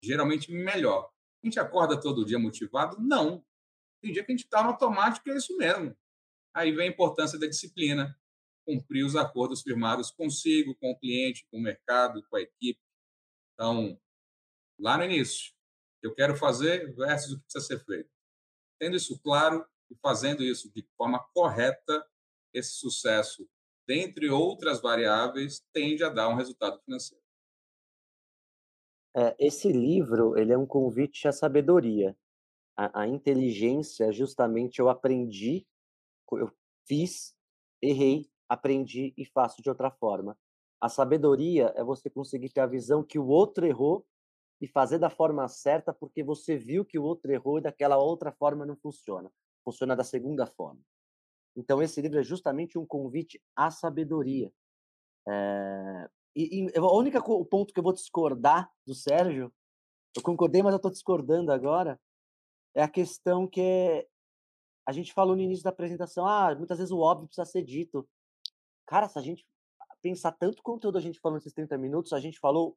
geralmente melhor. A gente acorda todo dia motivado? Não. Tem dia que a gente está no automático e é isso mesmo. Aí vem a importância da disciplina, cumprir os acordos firmados consigo, com o cliente, com o mercado, com a equipe. Então, lá no início, o que eu quero fazer versus o que precisa ser feito. Tendo isso claro, e fazendo isso de forma correta, esse sucesso, dentre outras variáveis, tende a dar um resultado financeiro. É, esse livro, ele é um convite à sabedoria. A, a inteligência, justamente, eu aprendi, eu fiz, errei, aprendi e faço de outra forma. A sabedoria é você conseguir ter a visão que o outro errou e fazer da forma certa, porque você viu que o outro errou e daquela outra forma não funciona. Funciona da segunda forma. Então, esse livro é justamente um convite à sabedoria. É... E, e o único ponto que eu vou discordar do Sérgio, eu concordei, mas eu estou discordando agora, é a questão que a gente falou no início da apresentação, ah, muitas vezes o óbvio precisa ser dito. Cara, se a gente pensar tanto conteúdo a gente falou nesses trinta minutos, a gente falou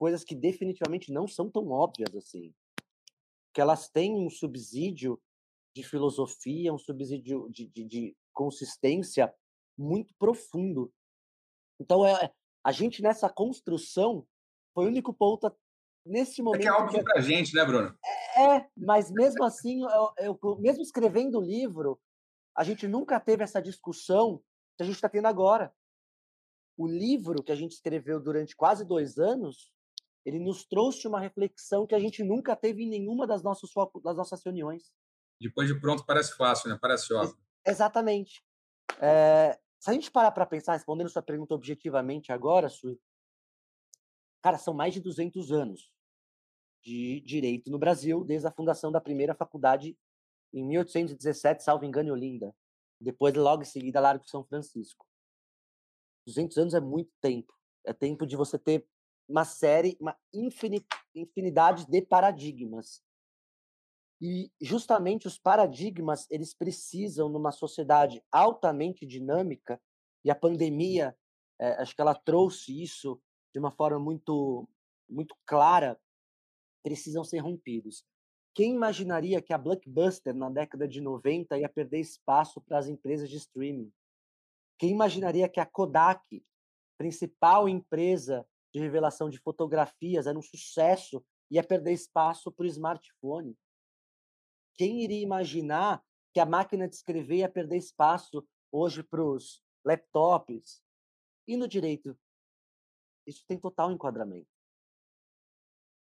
coisas que definitivamente não são tão óbvias assim. Que elas têm um subsídio de filosofia, um subsídio de, de, de consistência muito profundo. Então, é... A gente, nessa construção, foi o único ponto, nesse momento... É que é óbvio para a gente, né, Bruno? É, é mas mesmo assim, eu, eu, mesmo escrevendo o livro, a gente nunca teve essa discussão que a gente está tendo agora. O livro que a gente escreveu durante quase dois anos, ele nos trouxe uma reflexão que a gente nunca teve em nenhuma das nossas, das nossas reuniões. Depois de pronto, parece fácil, né? Parece óbvio. Exatamente. É... Se a gente parar para pensar, respondendo sua pergunta objetivamente agora, Sui, cara, são mais de duzentos anos de direito no Brasil, desde a fundação da primeira faculdade em mil oitocentos e dezessete, salvo engano, em Olinda. Depois, logo em seguida, Largo São Francisco. duzentos anos é muito tempo. É tempo de você ter uma série, uma infinidade de paradigmas. E justamente os paradigmas, eles precisam, numa sociedade altamente dinâmica, e a pandemia, é, acho que ela trouxe isso de uma forma muito, muito clara, precisam ser rompidos. Quem imaginaria que a Blockbuster, na década de noventa, ia perder espaço para as empresas de streaming? Quem imaginaria que a Kodak, principal empresa de revelação de fotografias, era um sucesso, ia perder espaço para o smartphone? Quem iria imaginar que a máquina de escrever ia perder espaço hoje para os laptops? E no direito? Isso tem total enquadramento.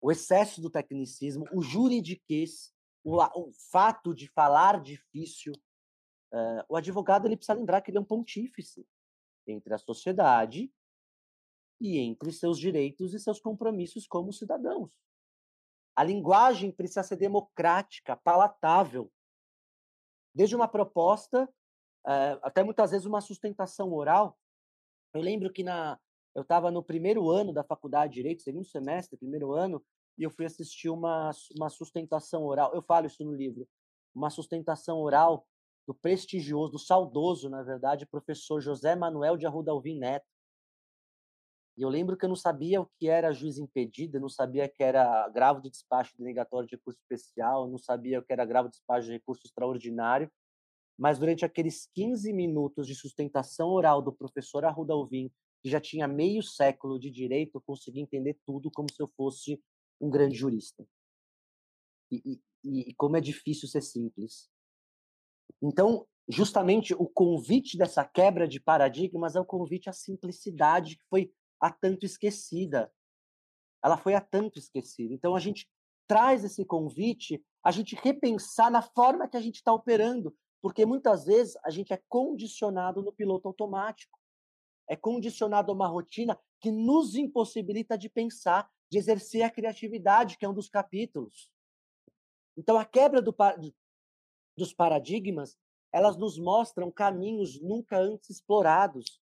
O excesso do tecnicismo, o juridiquês, o, o fato de falar difícil. Uh, o advogado ele precisa lembrar que ele é um pontífice entre a sociedade e entre seus direitos e seus compromissos como cidadãos. A linguagem precisa ser democrática, palatável. Desde uma proposta, até muitas vezes uma sustentação oral. Eu lembro que na, eu estava no primeiro ano da faculdade de Direito, segundo semestre, primeiro ano, e eu fui assistir uma, uma sustentação oral, eu falo isso no livro, uma sustentação oral do prestigioso, do saudoso, na verdade, professor José Manuel de Arruda Alvim Neto. E eu lembro que eu não sabia o que era juiz impedido, eu não sabia o que era agravo de despacho denegatório de recurso especial, eu não sabia o que era agravo de despacho de recurso extraordinário, mas durante aqueles quinze minutos de sustentação oral do professor Arruda Alvim, que já tinha meio século de direito, eu consegui entender tudo como se eu fosse um grande jurista. E, e, e como é difícil ser simples. Então, justamente o convite dessa quebra de paradigmas é o convite à simplicidade, que foi há tanto esquecida. Ela foi há tanto esquecida. Então, a gente traz esse convite, a gente repensar na forma que a gente está operando, porque muitas vezes a gente é condicionado no piloto automático, é condicionado a uma rotina que nos impossibilita de pensar, de exercer a criatividade, que é um dos capítulos. Então, a quebra do par... dos paradigmas, elas nos mostram caminhos nunca antes explorados.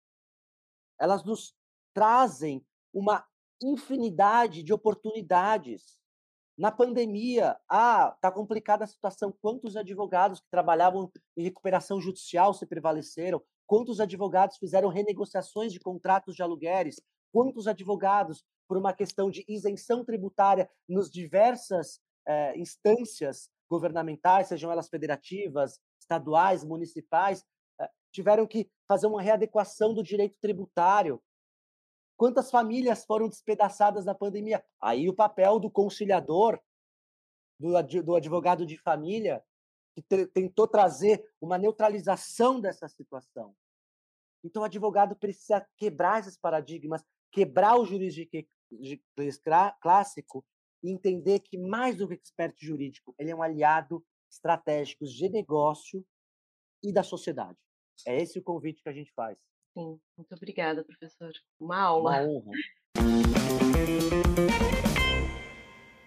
Elas nos trazem uma infinidade de oportunidades. Na pandemia, ah, está complicada a situação. Quantos advogados que trabalhavam em recuperação judicial se prevaleceram? Quantos advogados fizeram renegociações de contratos de aluguéis? Quantos advogados, por uma questão de isenção tributária nas diversas eh, instâncias governamentais, sejam elas federativas, estaduais, municipais, eh, tiveram que fazer uma readequação do direito tributário? Quantas famílias foram despedaçadas na pandemia? Aí o papel do conciliador, do advogado de família, que tentou trazer uma neutralização dessa situação. Então, o advogado precisa quebrar esses paradigmas, quebrar o juridiquês, clássico e entender que, mais do que expert jurídico, ele é um aliado estratégico de negócio e da sociedade. É esse o convite que a gente faz. Sim, muito obrigada, professor. Uma aula. Uma honra.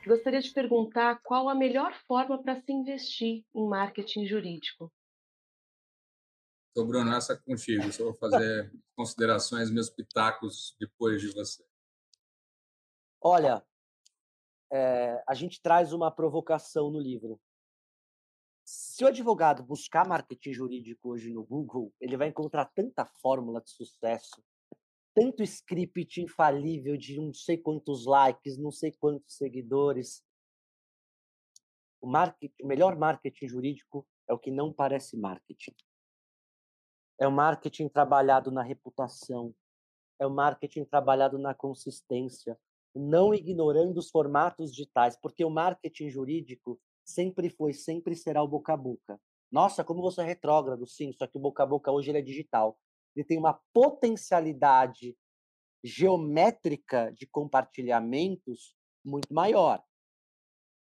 Gostaria de perguntar qual a melhor forma para se investir em marketing jurídico. Estou, Bruno, essa contigo. Só vou fazer considerações, meus pitacos depois de você. Olha, é, a gente traz uma provocação no livro. Se o advogado buscar marketing jurídico hoje no Google, ele vai encontrar tanta fórmula de sucesso, tanto script infalível de não sei quantos likes, não sei quantos seguidores. O, market, o melhor marketing jurídico é o que não parece marketing. É o marketing trabalhado na reputação, é o marketing trabalhado na consistência, não ignorando os formatos digitais, porque o marketing jurídico sempre foi, sempre será o boca a boca. Nossa, como você é retrógrado, sim, só que o boca a boca hoje ele é digital. Ele tem uma potencialidade geométrica de compartilhamentos muito maior.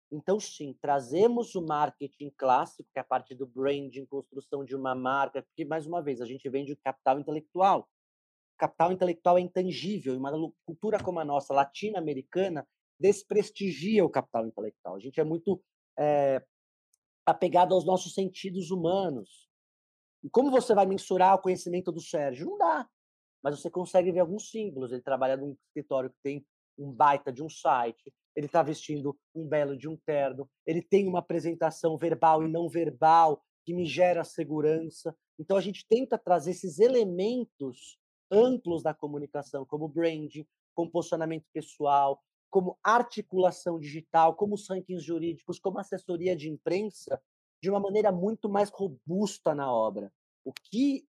Então, sim, trazemos o marketing clássico, que é a parte do branding, construção de uma marca, porque, mais uma vez, a gente vende o capital intelectual. O capital intelectual é intangível, e uma cultura como a nossa, latino-americana, desprestigia o capital intelectual. A gente é muito é, apegado aos nossos sentidos humanos. E como você vai mensurar o conhecimento do Sérgio? Não dá, mas você consegue ver alguns símbolos. Ele trabalha num escritório que tem um baita de um site, ele está vestindo um belo de um terno, ele tem uma apresentação verbal e não verbal que me gera segurança. Então, a gente tenta trazer esses elementos amplos da comunicação, como branding, como posicionamento pessoal, como articulação digital, como os rankings jurídicos, como assessoria de imprensa, de uma maneira muito mais robusta na obra. O que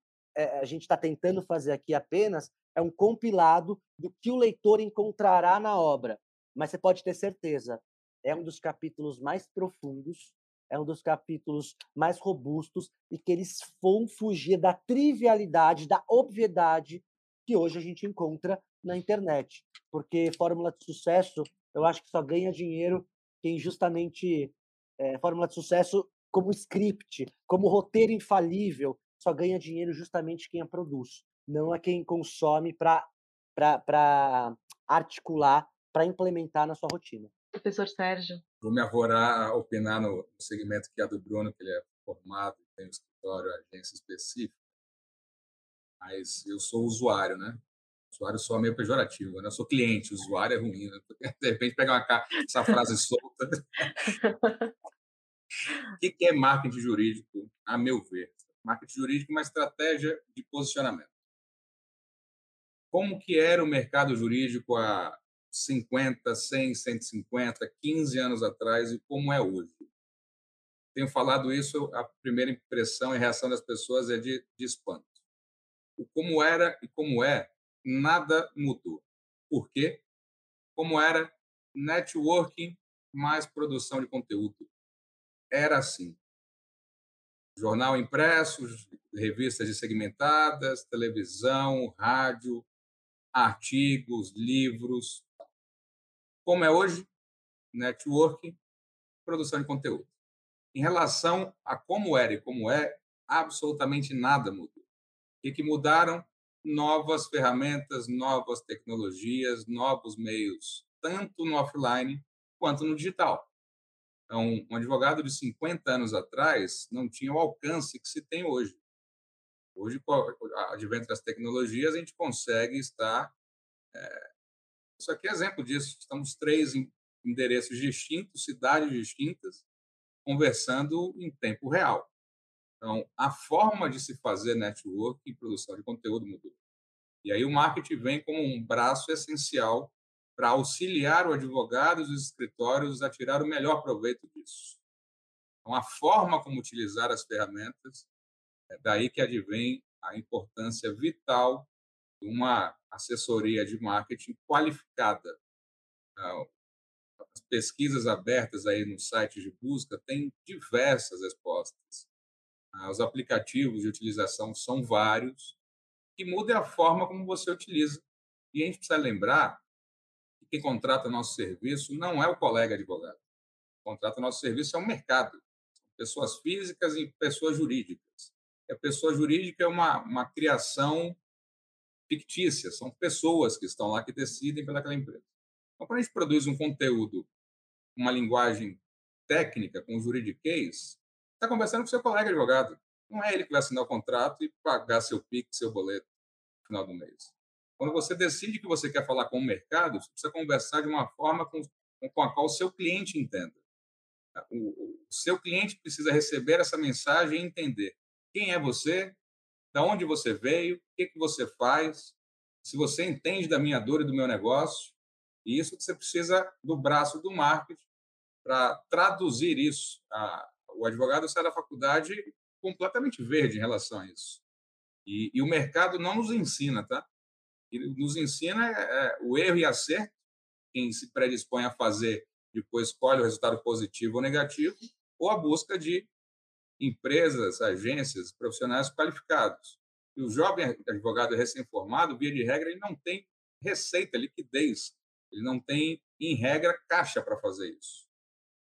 a gente está tentando fazer aqui apenas é um compilado do que o leitor encontrará na obra. Mas você pode ter certeza, é um dos capítulos mais profundos, é um dos capítulos mais robustos e que eles vão fugir da trivialidade, da obviedade que hoje a gente encontra na internet. Porque fórmula de sucesso, eu acho que só ganha dinheiro quem justamente... É, fórmula de sucesso como script, como roteiro infalível, só ganha dinheiro justamente quem a produz, não é quem consome para articular, para implementar na sua rotina. Professor Sérgio. Vou me arvorar a opinar no segmento que é do Bruno, que ele é formado, tem um escritório, agência específica, mas eu sou usuário, né? Usuário só meio pejorativo, né? Eu sou cliente, usuário é ruim, né? De repente pega uma cara, essa frase solta. O que é marketing jurídico, a meu ver? Marketing jurídico é uma estratégia de posicionamento. Como que era o mercado jurídico há cinquenta, cem, cento e cinquenta, quinze anos atrás e como é hoje? Tenho falado isso, a primeira impressão e reação das pessoas é de, de espanto. O como era e como é, nada mudou. Por quê? Como era, networking mais produção de conteúdo. Era assim. Jornal impresso, revistas segmentadas, televisão, rádio, artigos, livros. Como é hoje? Networking, produção de conteúdo. Em relação a como era e como é, absolutamente nada mudou. E que mudaram novas ferramentas, novas tecnologias, novos meios, tanto no offline quanto no digital. Então, um advogado de cinquenta anos atrás não tinha o alcance que se tem hoje. Hoje, com o advento das tecnologias, a gente consegue estar... É, isso aqui é exemplo disso. Estamos três endereços distintos, cidades distintas, conversando em tempo real. Então, a forma de se fazer network e produção de conteúdo mudou. E aí o marketing vem como um braço essencial para auxiliar o advogado e os escritórios a tirar o melhor proveito disso. Então, a forma como utilizar as ferramentas, é daí que advém a importância vital de uma assessoria de marketing qualificada. As pesquisas abertas aí no site de busca têm diversas respostas. Os aplicativos de utilização são vários, e muda a forma como você utiliza. E a gente precisa lembrar quem contrata nosso serviço não é o colega advogado. Quem contrata nosso serviço é o mercado, pessoas físicas e pessoas jurídicas. E a pessoa jurídica é uma, uma criação fictícia, são pessoas que estão lá que decidem pelaquela empresa. Então, quando a gente produz um conteúdo, uma linguagem técnica com juridiquês, está conversando com seu colega advogado. Não é ele que vai assinar o contrato e pagar seu P I C, seu boleto no final do mês. Quando você decide que você quer falar com o mercado, você precisa conversar de uma forma com, com a qual o seu cliente entenda. O, o seu cliente precisa receber essa mensagem e entender quem é você, de onde você veio, o que, que você faz, se você entende da minha dor e do meu negócio. E isso você precisa do braço do marketing para traduzir isso. A, o advogado sai da faculdade completamente verde em relação a isso. E, e o mercado não nos ensina, tá? Ele nos ensina é, o erro e acerto, quem se predispõe a fazer, depois escolhe o resultado positivo ou negativo, ou a busca de empresas, agências, profissionais qualificados. E o jovem advogado recém-formado, via de regra, ele não tem receita, liquidez, ele não tem, em regra, caixa para fazer isso.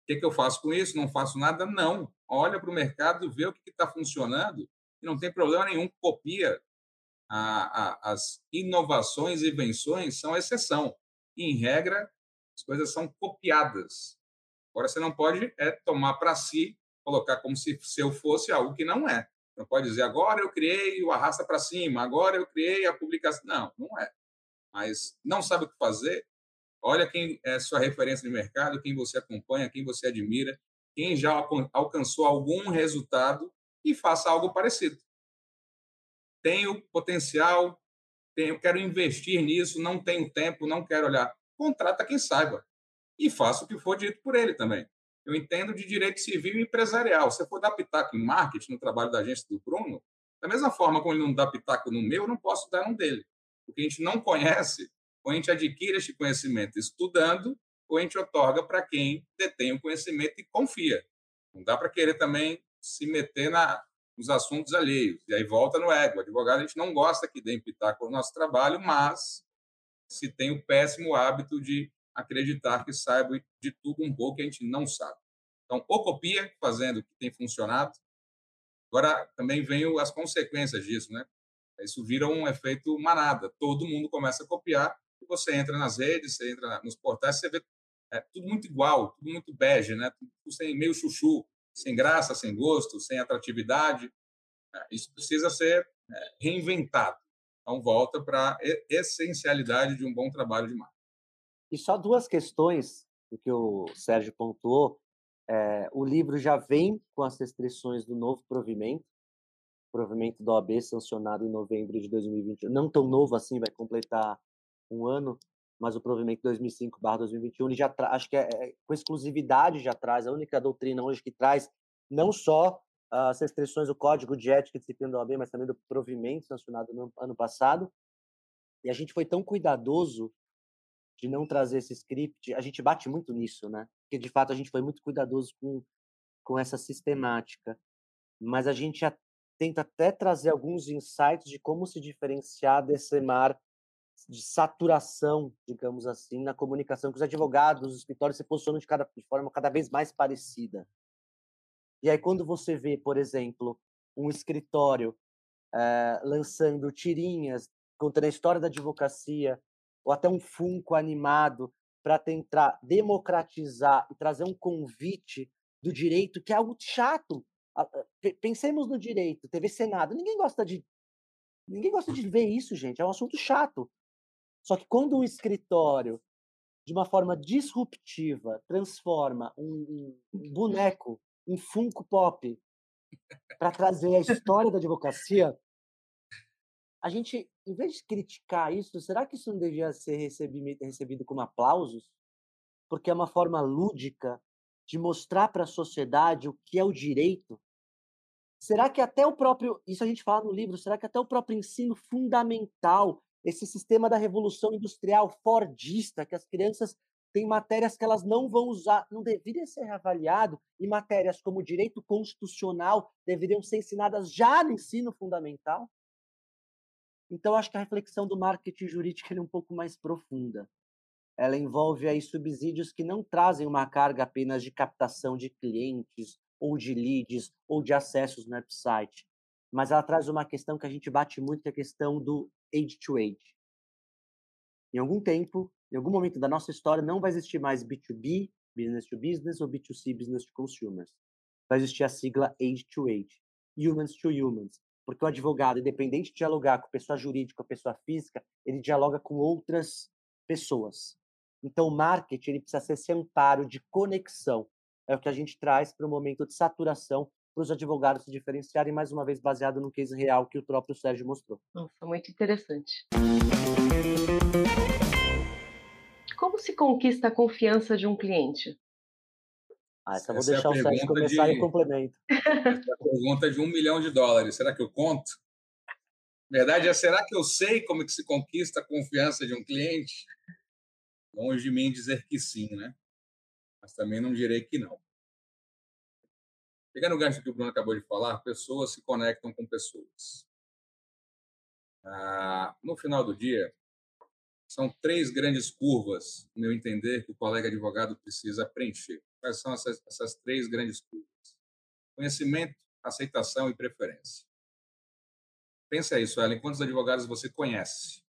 O que, é que eu faço com isso? Não faço nada? Não. Olha para o mercado, vê o que está funcionando e não tem problema nenhum, copia. A, a, as inovações e invenções são exceção. Em regra, as coisas são copiadas. Agora, você não pode é, tomar para si, colocar como se seu fosse algo que não é. Não pode dizer, agora eu criei o arrasta para cima, agora eu criei a publicação. Não, não é. Mas não sabe o que fazer. Olha quem é sua referência de mercado, quem você acompanha, quem você admira, quem já alcançou algum resultado e faça algo parecido. Tenho potencial, tenho, quero investir nisso, não tenho tempo, não quero olhar. Contrata quem saiba e faça o que for dito por ele também. Eu entendo de direito civil e empresarial. Se eu for dar pitaco em marketing no trabalho da agência do Bruno, da mesma forma como ele não dá pitaco no meu, eu não posso dar no dele. Porque a gente não conhece, ou a gente adquire este conhecimento estudando, ou a gente otorga para quem detém o conhecimento e confia. Não dá para querer também se meter na... os assuntos alheios, e aí volta no ego. O advogado, a gente não gosta que dê pitaco no nosso trabalho, mas se tem o péssimo hábito de acreditar que saiba de tudo um pouco que a gente não sabe. Então, ou copia, fazendo o que tem funcionado. Agora, também vem as consequências disso, né? Isso vira um efeito manada. Todo mundo começa a copiar, e você entra nas redes, você entra nos portais, você vê é, tudo muito igual, tudo muito bege, né? Tudo sem meio chuchu, sem graça, sem gosto, sem atratividade. Isso precisa ser reinventado. Então, volta para a essencialidade de um bom trabalho de marketing. E só duas questões do que o Sérgio pontuou. É, o livro já vem com as restrições do novo provimento, provimento da O A B, sancionado em novembro de dois mil e vinte e um. Não tão novo assim, vai completar um ano, mas o provimento dois mil e cinco barra dois mil e vinte e um, ele já tra- acho que é, é, com exclusividade já traz, a única doutrina hoje que traz não só uh, as restrições do Código de Ética e Disciplina da O A B, mas também do provimento sancionado no ano passado. E a gente foi tão cuidadoso de não trazer esse script, a gente bate muito nisso, né? Porque, de fato, a gente foi muito cuidadoso com, com essa sistemática. Mas a gente já tenta até trazer alguns insights de como se diferenciar desse mar de saturação, digamos assim, na comunicação, que os advogados, os escritórios se posicionam de, cada, de forma cada vez mais parecida. E aí, quando você vê, por exemplo, um escritório é, lançando tirinhas contando a história da advocacia, ou até um funko animado para tentar democratizar e trazer um convite do direito, que é algo chato. Pensemos no direito, T V Senado, ninguém gosta de ninguém gosta de ver isso, gente, é um assunto chato. Só que quando um escritório, de uma forma disruptiva, transforma um, um boneco, um funko pop, para trazer a história da advocacia, a gente, em vez de criticar isso, será que isso não devia ser recebido, recebido como aplausos? Porque é uma forma lúdica de mostrar para a sociedade o que é o direito. Será que até o próprio, isso a gente fala no livro, será que até o próprio ensino fundamental, esse sistema da revolução industrial fordista, que as crianças têm matérias que elas não vão usar, não deveria ser reavaliado, e matérias como direito constitucional deveriam ser ensinadas já no ensino fundamental? Então, acho que a reflexão do marketing jurídico é um pouco mais profunda. ela envolve aí subsídios que não trazem uma carga apenas de captação de clientes ou de leads ou de acessos no website, mas ela traz uma questão que a gente bate muito, que é a questão do age to age. Em algum tempo, em algum momento da nossa história, não vai existir mais B dois B, business to business, ou B dois C, business to consumers. Vai existir a sigla age to age, humans to humans, porque o advogado, independente de dialogar com pessoa jurídica ou pessoa física, ele dialoga com outras pessoas. Então, o marketing ele precisa ser esse amparo de conexão. É o que a gente traz para o momento de saturação, para os advogados se diferenciarem, mais uma vez, baseado no case real que o próprio Sérgio mostrou. Nossa, muito interessante. Como se conquista a confiança de um cliente? Ah, essa, essa vou deixar é o Sérgio começar de... e eu complemento. Essa pergunta de um milhão de dólares. Será que eu conto? Na verdade, é, será que eu sei como que se conquista a confiança de um cliente? Longe de mim dizer que sim, né? Mas também não direi que não. Pegando o gancho que o Bruno acabou de falar, pessoas se conectam com pessoas. Ah, no final do dia, são três grandes curvas, no meu entender, que o colega advogado precisa preencher. Quais são essas, essas três grandes curvas? Conhecimento, aceitação e preferência. Pensa isso, Ellen, quantos advogados você conhece?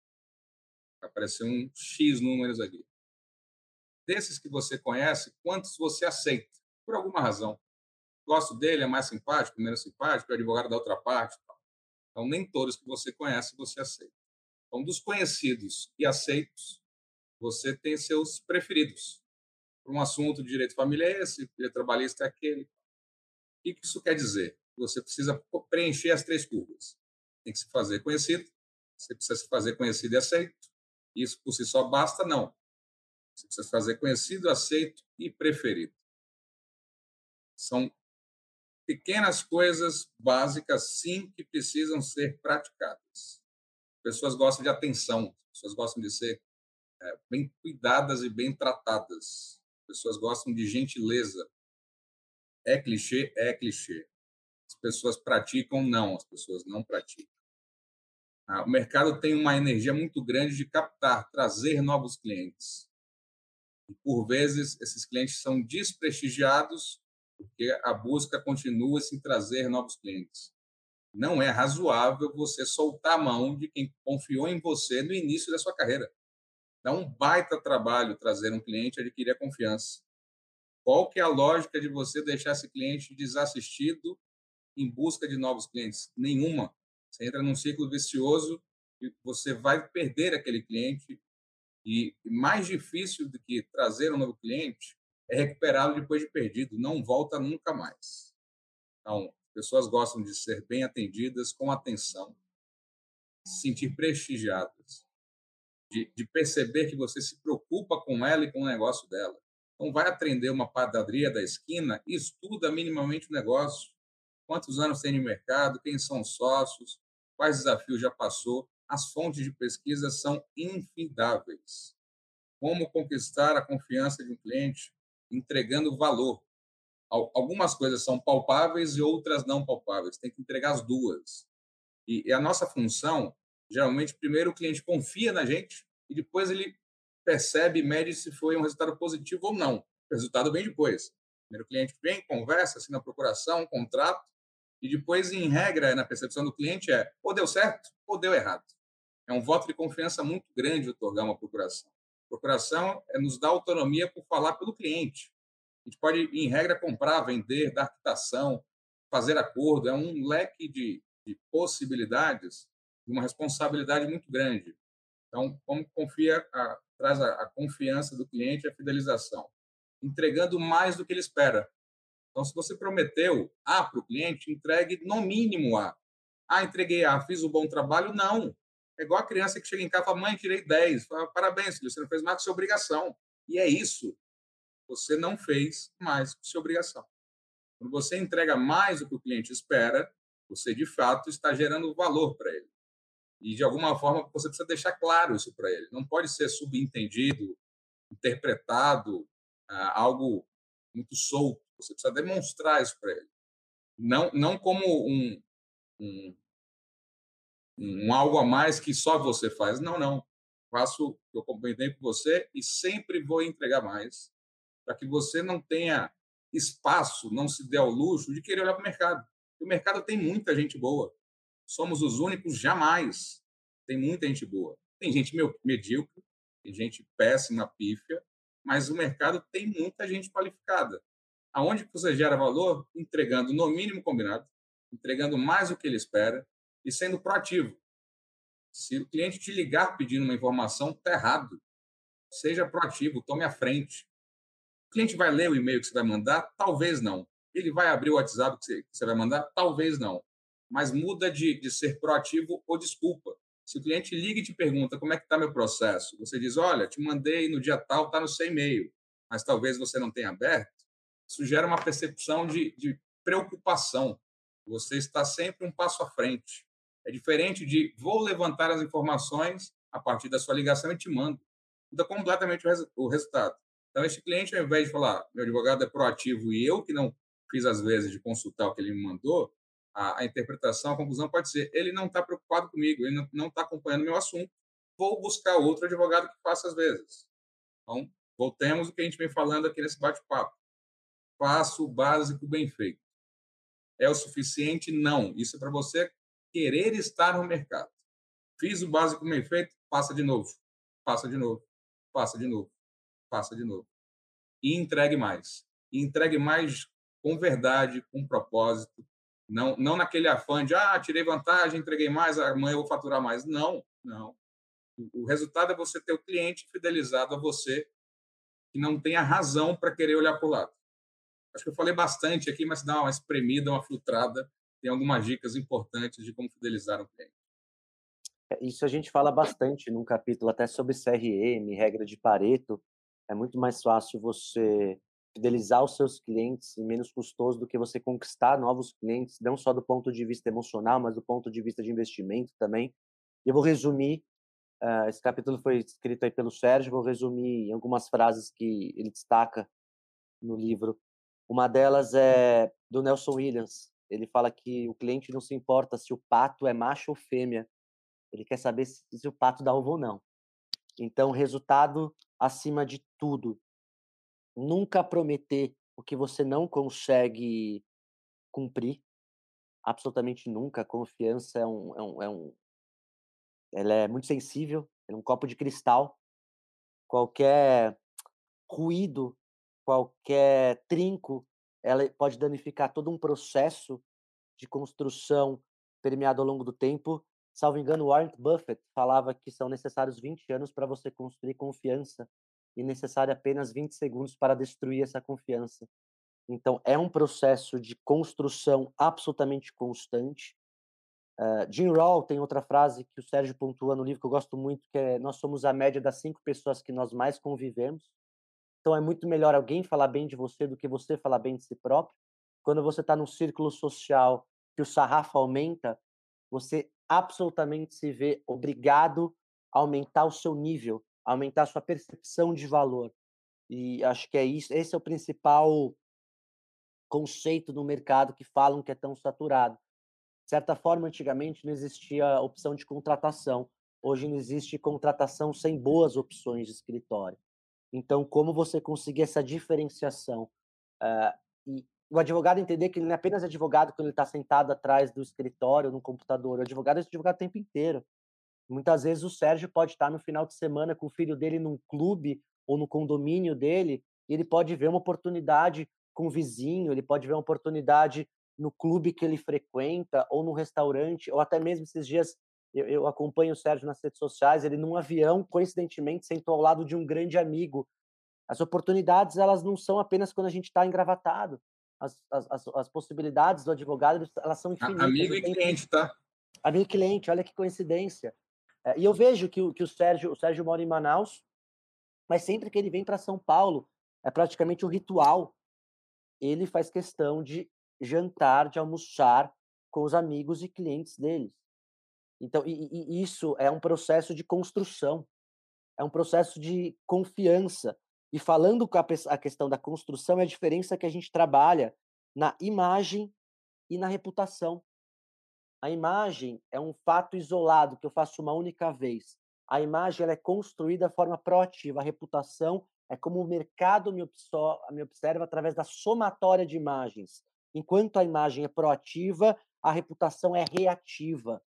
Apareceu um X números aqui. Desses que você conhece, quantos você aceita? Por alguma razão. Gosto dele, é mais simpático, menos simpático, é advogado da outra parte. Tal. Então, nem todos que você conhece, você aceita. Então, dos conhecidos e aceitos, você tem seus preferidos. Por um assunto de direito familiar é esse, direito trabalhista é aquele. O que isso quer dizer? Você precisa preencher as três curvas. Tem que se fazer conhecido, você precisa se fazer conhecido e aceito. Isso por si só basta, não. Você precisa fazer conhecido, aceito e preferido. São pequenas coisas básicas, sim, que precisam ser praticadas. Pessoas gostam de atenção, pessoas gostam de ser é, bem cuidadas e bem tratadas. Pessoas gostam de gentileza. É clichê, é clichê. As pessoas praticam, não, as pessoas não praticam. Ah, o mercado tem uma energia muito grande de captar, trazer novos clientes. E, por vezes, esses clientes são desprestigiados porque a busca continua sem trazer novos clientes. Não é razoável você soltar a mão de quem confiou em você no início da sua carreira. Dá um baita trabalho trazer um cliente e adquirir a confiança. Qual que é a lógica de você deixar esse cliente desassistido em busca de novos clientes? Nenhuma. Você entra num ciclo vicioso e você vai perder aquele cliente. E mais difícil do que trazer um novo cliente é recuperá-lo depois de perdido. Não volta nunca mais. Então, pessoas gostam de ser bem atendidas, com atenção, se sentir prestigiadas, de, de perceber que você se preocupa com ela e com o negócio dela. Então, vai atender uma padaria da esquina e estuda minimamente o negócio. Quantos anos tem no mercado, quem são os sócios, quais desafios já passou. As fontes de pesquisa são infindáveis. Como conquistar a confiança de um cliente entregando valor? Algumas coisas são palpáveis e outras não palpáveis. Tem que entregar as duas. E a nossa função, geralmente, primeiro o cliente confia na gente e depois ele percebe e mede se foi um resultado positivo ou não. O resultado vem depois. Primeiro o cliente vem, conversa, assina a procuração, contrato, e depois, em regra, na percepção do cliente, é ou deu certo ou deu errado. É um voto de confiança muito grande otorgar uma procuração. Procuração é nos dar autonomia por falar pelo cliente. A gente pode, em regra, comprar, vender, dar quitação, fazer acordo. É um leque de, de possibilidades e uma responsabilidade muito grande. Então, como confia, a, traz a, a confiança do cliente e a fidelização? Entregando mais do que ele espera. Então, se você prometeu A para o cliente, entregue no mínimo A. Ah, entreguei A, fiz um bom trabalho? Não. É igual a criança que chega em casa e fala, mãe, tirei dez. Fala, parabéns, filho, você não fez mais que sua obrigação. E é isso. Você não fez mais que sua obrigação. Quando você entrega mais do que o cliente espera, você, de fato, está gerando valor para ele. E, de alguma forma, você precisa deixar claro isso para ele. Não pode ser subentendido, interpretado, ah, algo muito solto. Você precisa demonstrar isso para ele. Não, não como um... Um, um algo a mais que só você faz. Não, não. Faço o que eu combinei com você e sempre vou entregar mais, para que você não tenha espaço, não se dê ao luxo de querer olhar para o mercado. O mercado tem muita gente boa. Somos os únicos jamais. Tem muita gente boa. Tem gente medíocre, tem gente péssima, pífia, mas o mercado tem muita gente qualificada. Aonde que você gera valor? Entregando no mínimo combinado, entregando mais do que ele espera e sendo proativo. Se o cliente te ligar pedindo uma informação, está errado. Seja proativo, tome a frente. O cliente vai ler o e-mail que você vai mandar? Talvez não. Ele vai abrir o WhatsApp que você vai mandar? Talvez não. Mas muda de, de ser proativo ou desculpa. Se o cliente liga e te pergunta como é que está meu processo, você diz, olha, te mandei no dia tal, está no seu e-mail, mas talvez você não tenha aberto. Isso gera uma percepção de, de preocupação. Você está sempre um passo à frente. É diferente de vou levantar as informações a partir da sua ligação e te mando. Muda completamente o, resu- o resultado. Então, este cliente, ao invés de falar meu advogado é proativo e eu que não fiz às vezes de consultar o que ele me mandou, a, a interpretação, a conclusão pode ser ele não está preocupado comigo, ele não está acompanhando meu assunto, vou buscar outro advogado que faça às vezes. Então, voltemos ao que a gente vem falando aqui nesse bate-papo. Faça o básico bem feito. É o suficiente? Não. Isso é para você querer estar no mercado. Fiz o básico bem feito, passa de novo, passa de novo, passa de novo, passa de novo. E entregue mais. E entregue mais com verdade, com propósito. Não, não naquele afã de, ah, tirei vantagem, entreguei mais, amanhã eu vou faturar mais. Não, não. O resultado é você ter o cliente fidelizado a você que não tem a razão para querer olhar para o lado. Acho que eu falei bastante aqui, mas dá uma espremida, uma filtrada. Tem algumas dicas importantes de como fidelizar um cliente. Isso a gente fala bastante num capítulo até sobre C R M, regra de Pareto. É muito mais fácil você fidelizar os seus clientes e menos custoso do que você conquistar novos clientes, não só do ponto de vista emocional, mas do ponto de vista de investimento também. Eu vou resumir, uh, esse capítulo foi escrito aí pelo Sérgio, vou resumir algumas frases que ele destaca no livro. Uma delas é do Nelson Wilians. Ele fala que o cliente não se importa se o pato é macho ou fêmea. Ele quer saber se, se o pato dá ovo ou não. Então, resultado acima de tudo. Nunca prometer o que você não consegue cumprir. Absolutamente nunca. A confiança é um, é um, é um, ela é muito sensível. Ela é um copo de cristal. Qualquer ruído, qualquer trinco, ela pode danificar todo um processo de construção permeado ao longo do tempo. Salvo engano, Warren Buffett falava que são necessários vinte anos para você construir confiança e necessário apenas vinte segundos para destruir essa confiança. Então, é um processo de construção absolutamente constante. Uh, Jim Rohn tem outra frase que o Sérgio pontua no livro que eu gosto muito, que é nós somos a média das cinco pessoas que nós mais convivemos. Então, é muito melhor alguém falar bem de você do que você falar bem de si próprio. Quando você está num círculo social que o sarrafo aumenta, você absolutamente se vê obrigado a aumentar o seu nível, a aumentar a sua percepção de valor. E acho que é isso. Esse é o principal conceito do mercado que falam que é tão saturado. De certa forma, antigamente não existia opção de contratação. Hoje não existe contratação sem boas opções de escritório. Então, como você conseguir essa diferenciação? Uh, e o advogado entender que ele não é apenas advogado quando ele está sentado atrás do escritório, no computador. O advogado é advogado o tempo inteiro. Muitas vezes o Sérgio pode estar no final de semana com o filho dele num clube ou no condomínio dele e ele pode ver uma oportunidade com o vizinho, ele pode ver uma oportunidade no clube que ele frequenta ou num restaurante, ou até mesmo esses dias... Eu, eu acompanho o Sérgio nas redes sociais, ele num avião, coincidentemente, sentou ao lado de um grande amigo. As oportunidades, elas não são apenas quando a gente está engravatado. As, as, as possibilidades do advogado, elas são infinitas. Amigo e cliente, tá? Amigo e cliente, olha que coincidência. É, e eu vejo que, que o, Sérgio, o Sérgio mora em Manaus, mas sempre que ele vem para São Paulo, é praticamente um ritual. Ele faz questão de jantar, de almoçar com os amigos e clientes dele. Então, e, e isso é um processo de construção, é um processo de confiança. E falando com a, a questão da construção, é a diferença que a gente trabalha na imagem e na reputação. A imagem é um fato isolado que eu faço uma única vez. a imagem ela é construída de forma proativa, a reputação é como o mercado me, obso- me observa através da somatória de imagens. Enquanto a imagem é proativa, a reputação é reativa.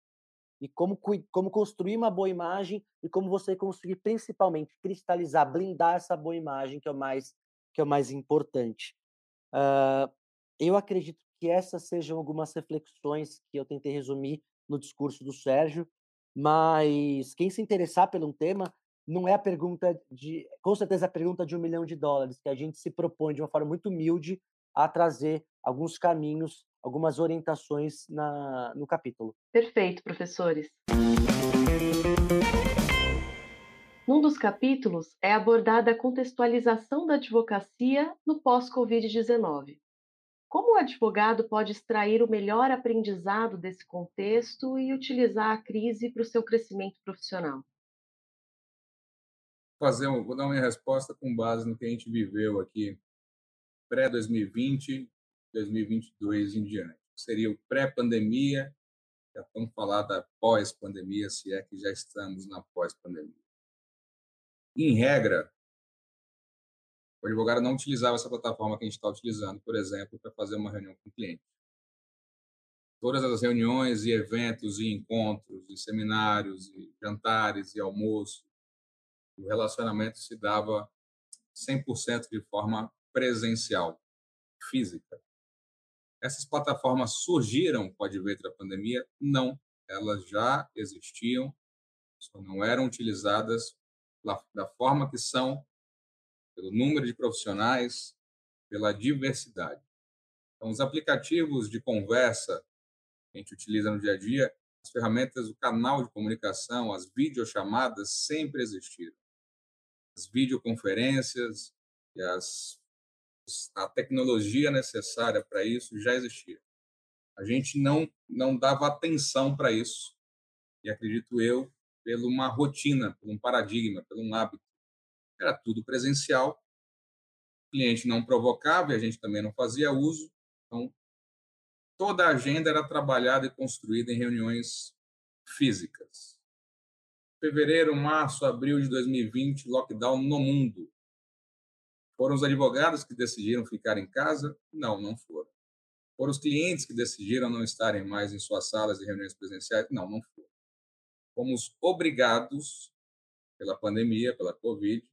E como, como construir uma boa imagem e como você conseguir, principalmente, cristalizar, blindar essa boa imagem, que é o mais, que é o mais importante. Uh, eu acredito que essas sejam algumas reflexões que eu tentei resumir no discurso do Sérgio, mas quem se interessar por um tema, não é a pergunta de... Com certeza a pergunta de um milhão de dólares, que a gente se propõe, de uma forma muito humilde, a trazer alguns caminhos, algumas orientações na, no capítulo. Perfeito, professores. Num dos capítulos é abordada a contextualização da advocacia no pós-covid dezenove. Como o advogado pode extrair o melhor aprendizado desse contexto e utilizar a crise para o seu crescimento profissional? Fazer um, vou dar uma resposta com base no que a gente viveu aqui pré-dois mil e vinte, dois mil e vinte e dois em diante. Seria o pré-pandemia, já vamos falar da pós-pandemia, se é que já estamos na pós-pandemia. Em regra, o advogado não utilizava essa plataforma que a gente está utilizando, por exemplo, para fazer uma reunião com o cliente. Todas as reuniões e eventos e encontros e seminários e jantares e almoço, o relacionamento se dava cem por cento de forma presencial, física. Essas plataformas surgiram, pode ver, da pandemia? Não, elas já existiam, só não eram utilizadas da forma que são, pelo número de profissionais, pela diversidade. Então, os aplicativos de conversa que a gente utiliza no dia a dia, as ferramentas, o canal de comunicação, as videochamadas sempre existiram. As videoconferências e as a tecnologia necessária para isso já existia. A gente não, não dava atenção para isso, e acredito eu, por uma rotina, por um paradigma, por um hábito. Era tudo presencial, o cliente não provocava e a gente também não fazia uso. Então, toda a agenda era trabalhada e construída em reuniões físicas. Fevereiro, março, abril de dois mil e vinte, lockdown no mundo. Foram os advogados que decidiram ficar em casa? Não, não foram. Foram os clientes que decidiram não estarem mais em suas salas de reuniões presenciais? Não, não foram. Fomos obrigados, pela pandemia, pela Covid,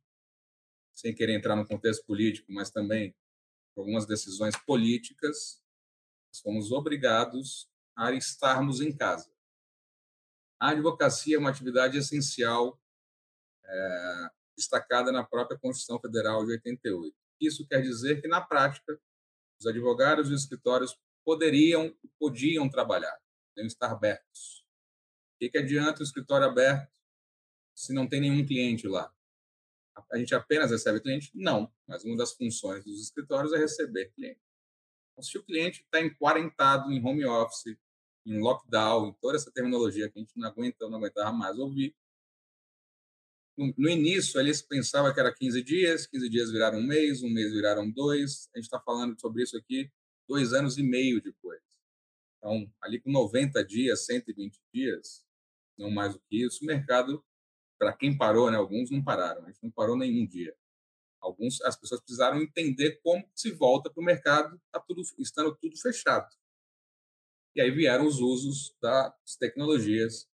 sem querer entrar no contexto político, mas também algumas decisões políticas, nós fomos obrigados a estarmos em casa. A advocacia é uma atividade essencial, é, destacada na própria Constituição Federal de oitenta e oito. Isso quer dizer que, na prática, os advogados e os escritórios poderiam e podiam trabalhar, devem estar abertos. O que, que adianta o escritório aberto se não tem nenhum cliente lá? A gente apenas recebe cliente? Não, mas uma das funções dos escritórios é receber cliente. Então, se o cliente está enquarentado em home office, em lockdown, em toda essa terminologia que a gente não aguenta, não aguentava mais ouvir, no início, ele pensava que era quinze dias, quinze dias viraram um mês, um mês viraram dois, a gente está falando sobre isso aqui dois anos e meio depois. Então, ali com noventa dias, cento e vinte dias, não mais do que isso, o mercado, para quem parou, né, alguns não pararam, a gente não parou nenhum dia. Alguns, as pessoas precisaram entender como se volta para o mercado, tá tudo, estando tudo fechado. E aí vieram os usos das tecnologias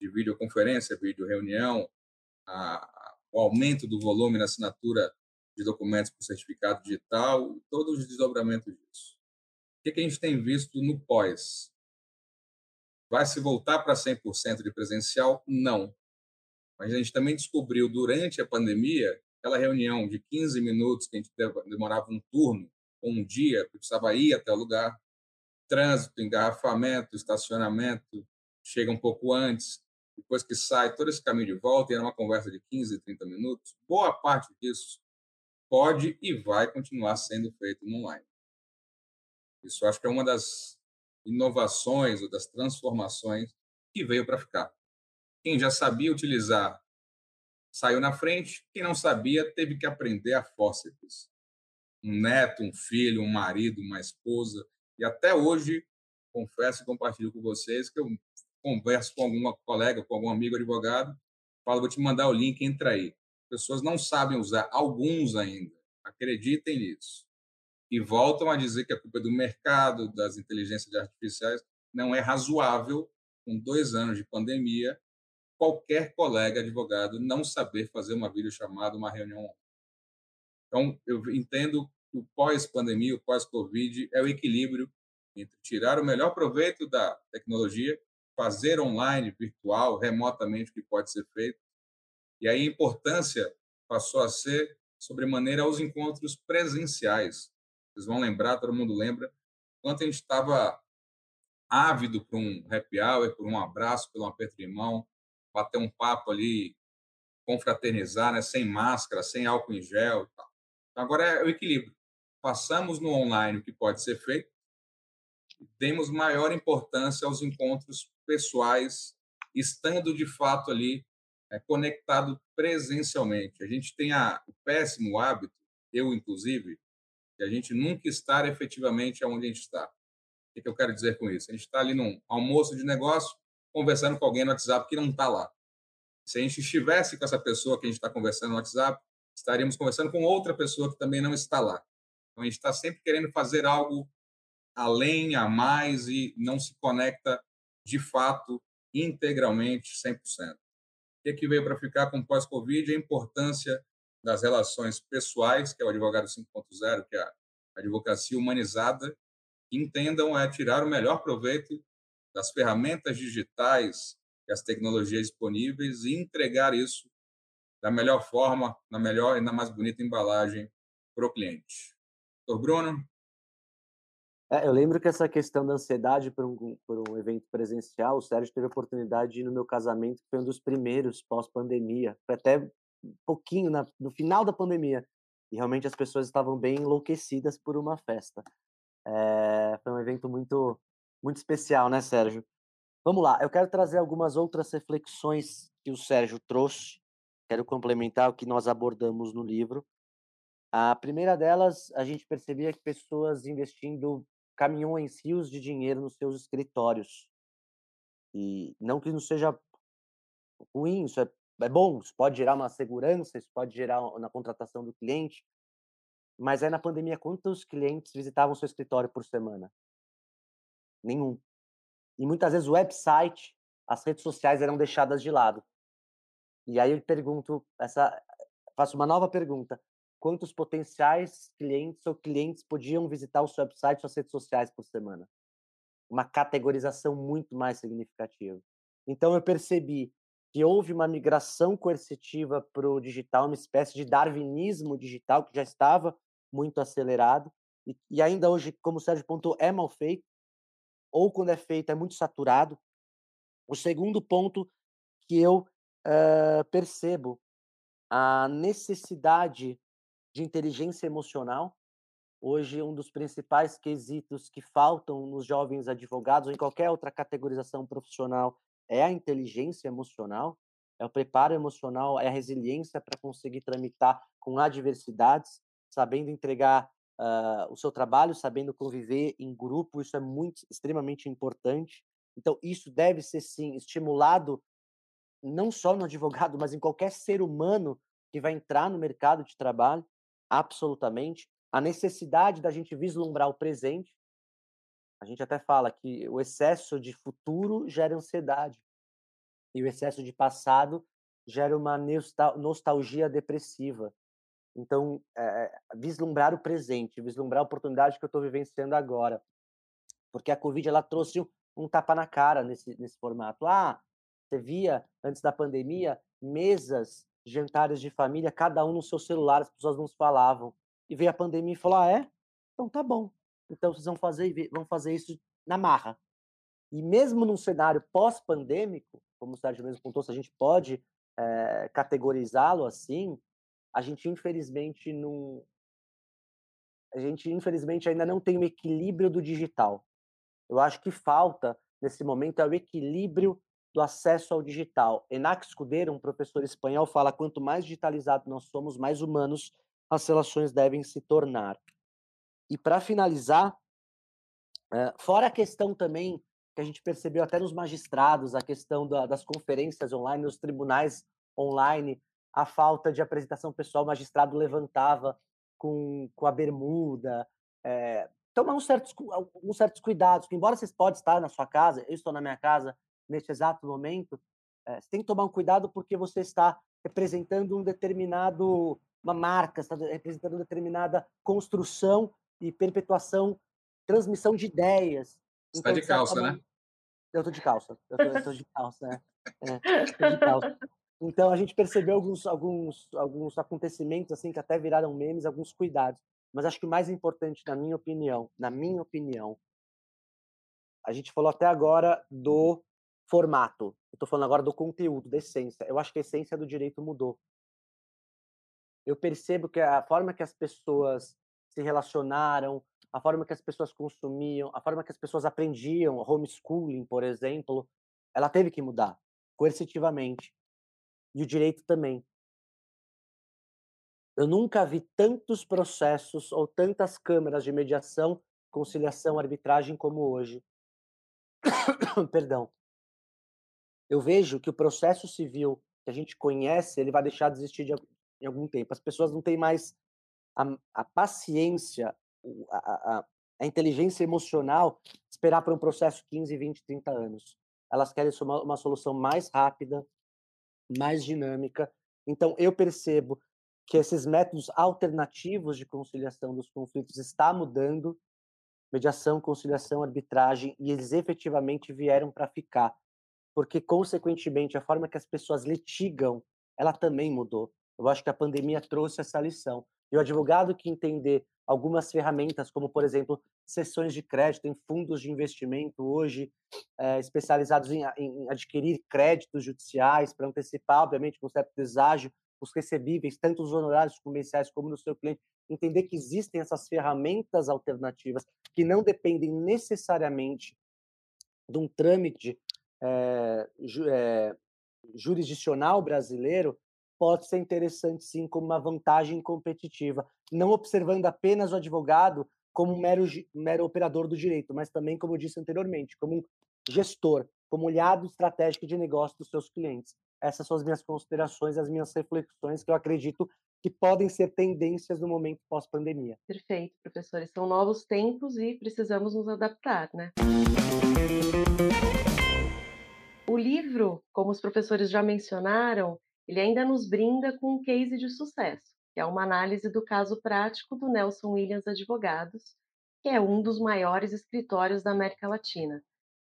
de videoconferência, videoreunião, A, o aumento do volume na assinatura de documentos com certificado digital, todos os desdobramentos disso. O que, que a gente tem visto no pós? Vai se voltar para cem por cento de presencial? Não. Mas a gente também descobriu, durante a pandemia, aquela reunião de quinze minutos que a gente demorava um turno, ou um dia, que precisava ir até o lugar, trânsito, engarrafamento, estacionamento, chega um pouco antes, depois que sai todo esse caminho de volta, e era uma conversa de quinze, trinta minutos, boa parte disso pode e vai continuar sendo feito online. Isso acho que é uma das inovações ou das transformações que veio para ficar. Quem já sabia utilizar saiu na frente, quem não sabia teve que aprender a fórceps. Um neto, um filho, um marido, uma esposa, e até hoje, confesso e compartilho com vocês que eu converso com algum colega, com algum amigo advogado, falo, vou te mandar o link, entra aí. Pessoas não sabem usar, alguns ainda, acreditem nisso. E voltam a dizer que a culpa é do mercado, das inteligências artificiais. Não é razoável, com dois anos de pandemia, qualquer colega advogado não saber fazer uma videochamada, uma reunião. Então, eu entendo que o pós-pandemia, o pós-Covid, é o equilíbrio entre tirar o melhor proveito da tecnologia, fazer online, virtual, remotamente, o que pode ser feito. E aí a importância passou a ser sobremaneira aos encontros presenciais. Vocês vão lembrar, todo mundo lembra, quanto a gente estava ávido por um happy hour, por um abraço, por um aperto de mão, bater um papo ali, confraternizar, né, sem máscara, sem álcool em gel e tal. Então, agora é o equilíbrio. Passamos no online o que pode ser feito e demos maior importância aos encontros pessoais, estando, de fato, ali é, conectado presencialmente. A gente tem a, o péssimo hábito, eu, inclusive, de a gente nunca estar efetivamente onde a gente está. O que, que eu quero dizer com isso? A gente está ali num almoço de negócio, conversando com alguém no WhatsApp que não está lá. Se a gente estivesse com essa pessoa que a gente está conversando no WhatsApp, estaríamos conversando com outra pessoa que também não está lá. Então, a gente está sempre querendo fazer algo além, a mais, e não se conecta, de fato, integralmente, cem por cento. O que, que veio para ficar com o pós-Covid? A importância das relações pessoais, que é o Advogado cinco ponto zero, que é a advocacia humanizada, que entendam é tirar o melhor proveito das ferramentas digitais e as tecnologias disponíveis e entregar isso da melhor forma, na melhor e na mais bonita embalagem para o cliente. doutor Bruno? É, eu lembro que essa questão da ansiedade por um, por um evento presencial, o Sérgio teve a oportunidade de ir no meu casamento, que foi um dos primeiros pós-pandemia, foi até um pouquinho na, no final da pandemia, e realmente as pessoas estavam bem enlouquecidas por uma festa. É, foi um evento muito... Muito especial, né, Sérgio? Vamos lá, eu quero trazer algumas outras reflexões que o Sérgio trouxe, quero complementar o que nós abordamos no livro. A primeira delas, a gente percebia que pessoas investindo caminhões, rios de dinheiro nos seus escritórios. E não que não seja ruim, isso é, é bom, isso pode gerar uma segurança, isso pode gerar na contratação do cliente, mas aí na pandemia, quantos clientes visitavam seu escritório por semana? Nenhum. E muitas vezes o website, as redes sociais eram deixadas de lado. E aí eu pergunto, essa, faço uma nova pergunta. Quantos potenciais clientes ou clientes podiam visitar o seu website, suas redes sociais por semana? Uma categorização muito mais significativa. Então eu percebi que houve uma migração coercitiva para o digital, uma espécie de darwinismo digital que já estava muito acelerado. E, e ainda hoje, como o Sérgio pontuou, é mal feito. Ou quando é feito é muito saturado. O segundo ponto que eu uh, percebo, a necessidade de inteligência emocional. Hoje, um dos principais quesitos que faltam nos jovens advogados ou em qualquer outra categorização profissional é a inteligência emocional, é o preparo emocional, é a resiliência para conseguir tramitar com adversidades, sabendo entregar Uh, o seu trabalho, sabendo conviver em grupo, isso é muito, extremamente importante. Então, isso deve ser, sim, estimulado não só no advogado, mas em qualquer ser humano que vai entrar no mercado de trabalho, absolutamente. A necessidade da gente vislumbrar o presente, a gente até fala que o excesso de futuro gera ansiedade e o excesso de passado gera uma nostalgia depressiva. Então, é, vislumbrar o presente, vislumbrar a oportunidade que eu estou vivenciando agora. Porque a Covid ela trouxe um, um tapa na cara nesse, nesse formato. Ah, você via, antes da pandemia, mesas, jantares de família, cada um no seu celular, as pessoas não se falavam. E veio a pandemia e falou, ah, é? Então tá bom. Então vocês vão fazer, vão fazer isso na marra. E mesmo num cenário pós-pandêmico, como o Sérgio mesmo contou, se a gente pode é, categorizá-lo assim, a gente, infelizmente, não... a gente, infelizmente, ainda não tem o equilíbrio do digital. Eu acho que falta, nesse momento, é o equilíbrio do acesso ao digital. Enax Cudeiro, um professor espanhol, fala quanto mais digitalizado nós somos, mais humanos as relações devem se tornar. E, para finalizar, fora a questão também que a gente percebeu até nos magistrados, a questão das conferências online, nos tribunais online, a falta de apresentação pessoal, o magistrado levantava com, com a bermuda, é, tomar uns certos, uns certos cuidados, que embora vocês podem estar na sua casa, eu estou na minha casa neste exato momento, é, você tem que tomar um cuidado porque você está representando um determinado, uma marca, você está representando uma determinada construção e perpetuação, transmissão de ideias. Você está então, de calça, forma... né? Eu estou de calça, eu estou de calça, né? É, estou de calça. Então, a gente percebeu alguns, alguns, alguns acontecimentos assim, que até viraram memes, alguns cuidados. Mas acho que o mais importante, na minha opinião, na minha opinião, a gente falou até agora do formato. Eu estou falando agora do conteúdo, da essência. Eu acho que a essência do direito mudou. Eu percebo que a forma que as pessoas se relacionaram, a forma que as pessoas consumiam, a forma que as pessoas aprendiam, homeschooling, por exemplo, ela teve que mudar, coercitivamente. E o direito também. Eu nunca vi tantos processos ou tantas câmaras de mediação, conciliação, arbitragem como hoje. Perdão. Eu vejo que o processo civil que a gente conhece, ele vai deixar de existir de, em algum tempo. As pessoas não têm mais a, a paciência, a, a, a inteligência emocional de esperar para um processo quinze, vinte, trinta anos. Elas querem uma, uma solução mais rápida, mais dinâmica. Então, eu percebo que esses métodos alternativos de conciliação dos conflitos está mudando, mediação, conciliação, arbitragem, e eles efetivamente vieram para ficar, porque, consequentemente, a forma que as pessoas litigam, ela também mudou. Eu acho que a pandemia trouxe essa lição. E o advogado que entender algumas ferramentas, como, por exemplo, sessões de crédito em fundos de investimento hoje, é, especializados em, em adquirir créditos judiciais para antecipar, obviamente, o conceito de deságio, os recebíveis, tanto os honorários comerciais como do seu cliente, entender que existem essas ferramentas alternativas que não dependem necessariamente de um trâmite é, ju, é, jurisdicional brasileiro, pode ser interessante, sim, como uma vantagem competitiva, não observando apenas o advogado como um mero, mero operador do direito, mas também, como eu disse anteriormente, como um gestor, como olhado estratégico de negócio dos seus clientes. Essas são as minhas considerações, as minhas reflexões, que eu acredito que podem ser tendências no momento pós-pandemia. Perfeito, professores. São novos tempos e precisamos nos adaptar, né? O livro, como os professores já mencionaram, ele ainda nos brinda com um case de sucesso, que é uma análise do caso prático do Nelson Wilians Advogados, que é um dos maiores escritórios da América Latina.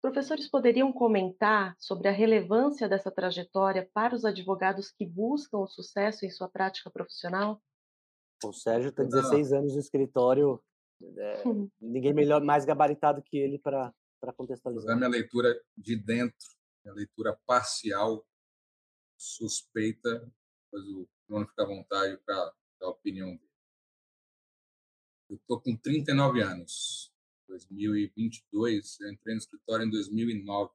Professores poderiam comentar sobre a relevância dessa trajetória para os advogados que buscam o sucesso em sua prática profissional? O Sérgio tem dezesseis anos no escritório, é, ninguém melhor, mais gabaritado que ele para contextualizar. A minha leitura de dentro, a leitura parcial, suspeita, depois o Bruno fica à vontade para dar a opinião dele. Eu estou com trinta e nove anos. dois mil e vinte e dois, eu entrei no escritório em dois mil e nove.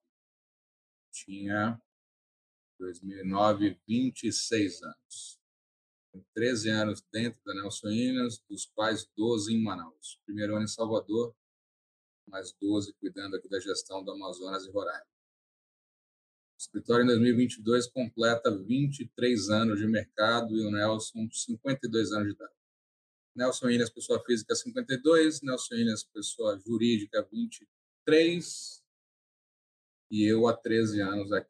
Tinha, dois mil e nove, vinte e seis anos. Tem treze anos dentro da Nelson Wilians, dos quais doze em Manaus. Primeiro ano em Salvador, mais doze cuidando aqui da gestão do Amazonas e Roraima. O escritório em dois mil e vinte e dois completa vinte e três anos de mercado e o Nelson cinquenta e dois anos de idade. Nelson Wilians, pessoa física, cinquenta e dois. Nelson Wilians, pessoa jurídica, vinte e três. E eu há treze anos aqui.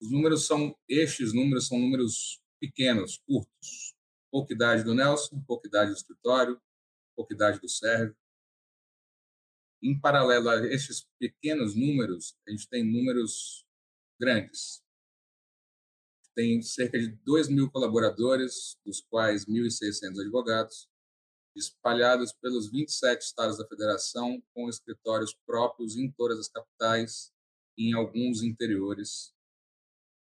Os números são, estes números são números pequenos, curtos. Pouca idade do Nelson, pouca idade do escritório, pouca idade do Sérgio. Em paralelo a estes pequenos números, a gente tem números grandes. Tem cerca de dois mil colaboradores, dos quais mil e seiscentos advogados, espalhados pelos vinte e sete estados da federação, com escritórios próprios em todas as capitais, em alguns interiores,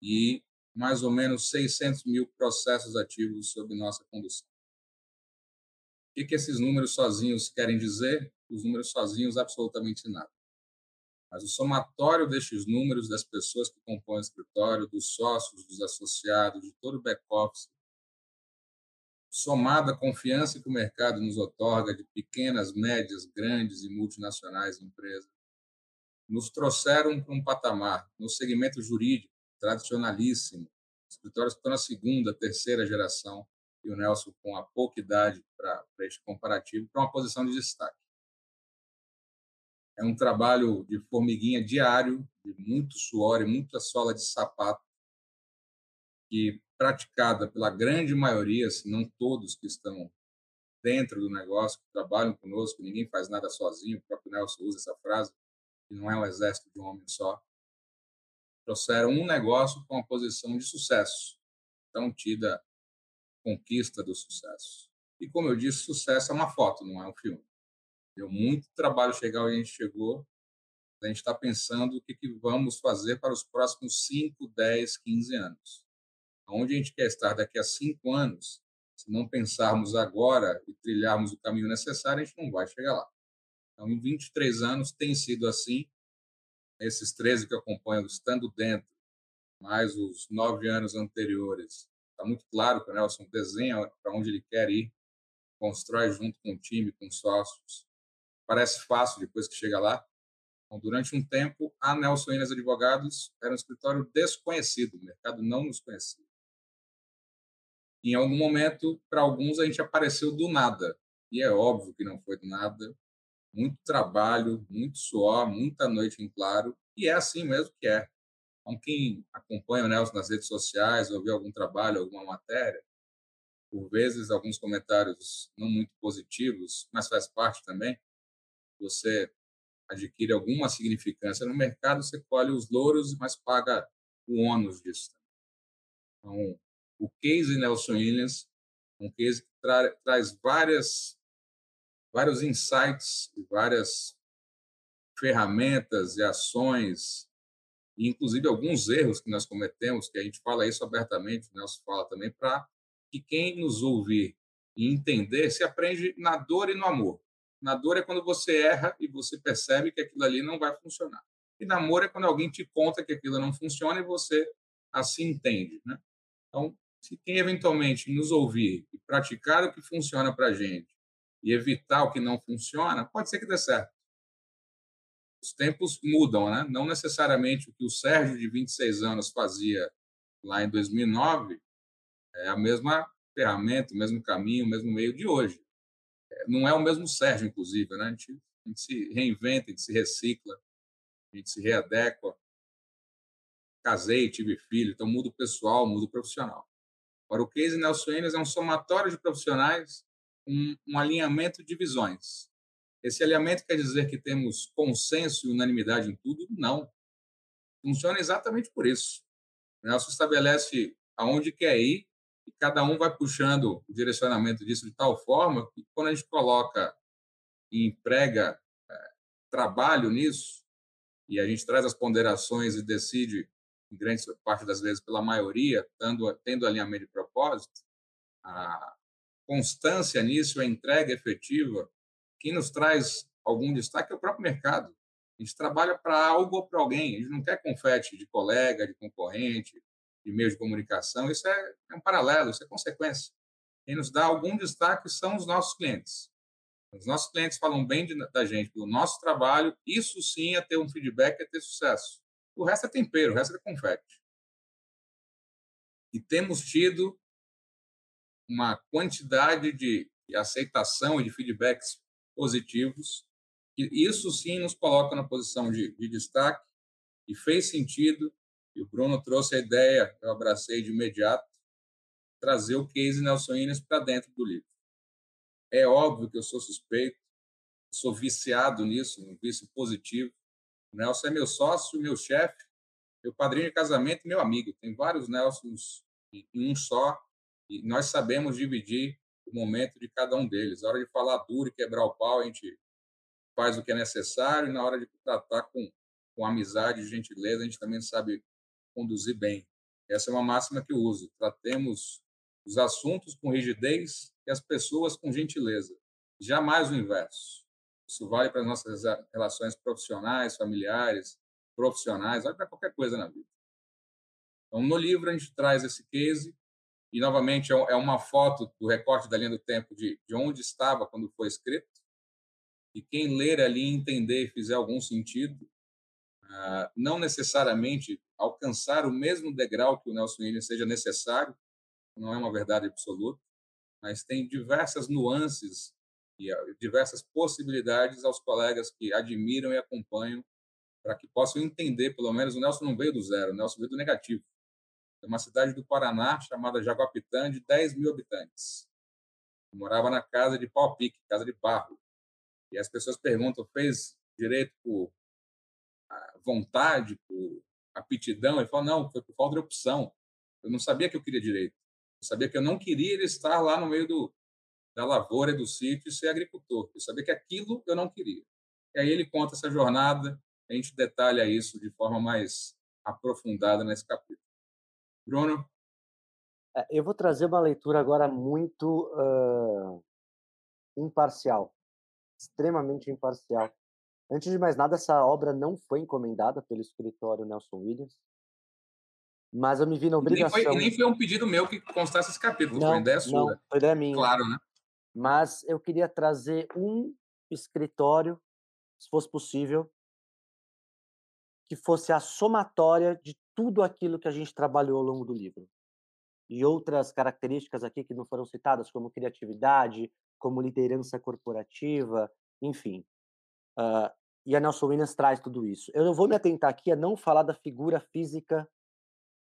e mais ou menos seiscentos mil processos ativos sob nossa condução. O que, que esses números sozinhos querem dizer? Os números sozinhos, absolutamente nada. Mas o somatório destes números, das pessoas que compõem o escritório, dos sócios, dos associados, de todo o back-office, somada a confiança que o mercado nos otorga de pequenas, médias, grandes e multinacionais empresas, nos trouxeram para um patamar, no segmento jurídico, tradicionalíssimo, escritórios que estão na segunda, terceira geração, e o Nelson com a pouca idade para este comparativo, para uma posição de destaque. É um trabalho de formiguinha diário, de muito suor e muita sola de sapato, que praticada pela grande maioria, se não todos que estão dentro do negócio, que trabalham conosco, ninguém faz nada sozinho, o próprio Nelson usa essa frase, que não é um exército de um homem só, trouxeram um negócio com uma posição de sucesso, tão tida conquista do sucesso. E, como eu disse, sucesso é uma foto, não é um filme. Deu muito trabalho chegar onde a gente chegou, a gente está pensando o que, que vamos fazer para os próximos cinco, dez, quinze anos. Onde a gente quer estar daqui a cinco anos, se não pensarmos agora e trilharmos o caminho necessário, a gente não vai chegar lá. Então, em vinte e três anos, tem sido assim. Esses treze que eu acompanho, estando dentro, mais os nove anos anteriores, está muito claro que o Nelson desenha para onde ele quer ir, constrói junto com o time, com os sócios. Parece fácil depois que chega lá. Então, durante um tempo, a Nelson Wilians Advogados era um escritório desconhecido, o mercado não nos conhecia. Em algum momento, para alguns, a gente apareceu do nada. E é óbvio que não foi do nada. Muito trabalho, muito suor, muita noite em claro. E é assim mesmo que é. Então, quem acompanha o Nelson nas redes sociais, ou vê algum trabalho, alguma matéria, por vezes, alguns comentários não muito positivos, mas faz parte também. Você adquire alguma significância no mercado, você colhe os louros, mas paga o ônus disso. Então, o case Nelson Wilians, um case que tra traz várias, vários insights, várias ferramentas e ações, e inclusive alguns erros que nós cometemos, que a gente fala isso abertamente, o Nelson fala também, para que quem nos ouvir e entender se aprende na dor e no amor. Na dor é quando você erra e você percebe que aquilo ali não vai funcionar. E no amor é quando alguém te conta que aquilo não funciona e você assim entende, né? Então, se quem eventualmente nos ouvir e praticar o que funciona para a gente e evitar o que não funciona, pode ser que dê certo. Os tempos mudam, né? Não necessariamente o que o Sérgio, de vinte e seis anos, fazia lá em dois mil e nove é a mesma ferramenta, o mesmo caminho, o mesmo meio de hoje. Não é o mesmo Sérgio, inclusive, né? A gente, a gente se reinventa, a gente se recicla, a gente se readequa. Casei, tive filho, então muda o pessoal, muda o profissional. Agora, o case Nelson Wilians é um somatório de profissionais, um, um alinhamento de visões. Esse alinhamento quer dizer que temos consenso e unanimidade em tudo? Não. Funciona exatamente por isso. O Nelson estabelece aonde quer ir e cada um vai puxando o direcionamento disso de tal forma que, quando a gente coloca e emprega é, trabalho nisso, e a gente traz as ponderações e decide em grande parte das vezes pela maioria, tendo, tendo alinhamento de propósito, a constância nisso, a entrega efetiva, quem nos traz algum destaque é o próprio mercado. A gente trabalha para algo ou para alguém, a gente não quer confete de colega, de concorrente, de meio de comunicação, isso é, é um paralelo, isso é consequência. Quem nos dá algum destaque são os nossos clientes. Os nossos clientes falam bem de, da gente, do nosso trabalho, isso sim é ter um feedback, é ter sucesso. O resto é tempero, o resto é confete. E temos tido uma quantidade de, de aceitação e de feedbacks positivos, e isso sim nos coloca na posição de, de destaque, e fez sentido, e o Bruno trouxe a ideia, eu abracei de imediato, trazer o case Nelson Wilians para dentro do livro. É óbvio que eu sou suspeito, sou viciado nisso, um vício positivo. O Nelson é meu sócio, meu chefe, meu padrinho de casamento e meu amigo. Tem vários Nelsons em um só e nós sabemos dividir o momento de cada um deles. Na hora de falar duro e quebrar o pau, a gente faz o que é necessário e na hora de tratar com, com amizade e gentileza, a gente também sabe conduzir bem. Essa é uma máxima que eu uso. Tratemos os assuntos com rigidez e as pessoas com gentileza. Jamais o inverso. Isso vale para as nossas relações profissionais, familiares, profissionais, vale para qualquer coisa na vida. Então, no livro, a gente traz esse case e, novamente, é uma foto do recorte da linha do tempo de, de onde estava quando foi escrito. E quem ler ali, entender e fizer algum sentido, não necessariamente alcançar o mesmo degrau que o Nelson Wilians seja necessário, não é uma verdade absoluta, mas tem diversas nuances e diversas possibilidades aos colegas que admiram e acompanham para que possam entender, pelo menos, o Nelson não veio do zero, o Nelson veio do negativo. É uma cidade do Paraná chamada Jaguapitã, de dez mil habitantes. Eu morava na casa de pau-pique, casa de barro. E as pessoas perguntam, fez direito por vontade, por aptidão? Ele fala, não, foi por falta de opção. Eu não sabia que eu queria direito. Eu sabia que eu não queria estar lá no meio do, da lavoura, do sítio, e ser agricultor. Eu sabia que aquilo eu não queria. E aí ele conta essa jornada, a gente detalha isso de forma mais aprofundada nesse capítulo. Bruno? Eu vou trazer uma leitura agora muito uh, imparcial, extremamente imparcial. Antes de mais nada, essa obra não foi encomendada pelo escritório Nelson Wilians, mas eu me vi na obrigação... E nem foi, nem foi um pedido meu que constasse esse capítulo, não, foi ideia sua. Não, foi ideia minha. Claro, né? Mas eu queria trazer um escritório, se fosse possível, que fosse a somatória de tudo aquilo que a gente trabalhou ao longo do livro. E outras características aqui que não foram citadas, como criatividade, como liderança corporativa, enfim. Uh, e a Nelson Wilians traz tudo isso. Eu vou me atentar aqui a não falar da figura física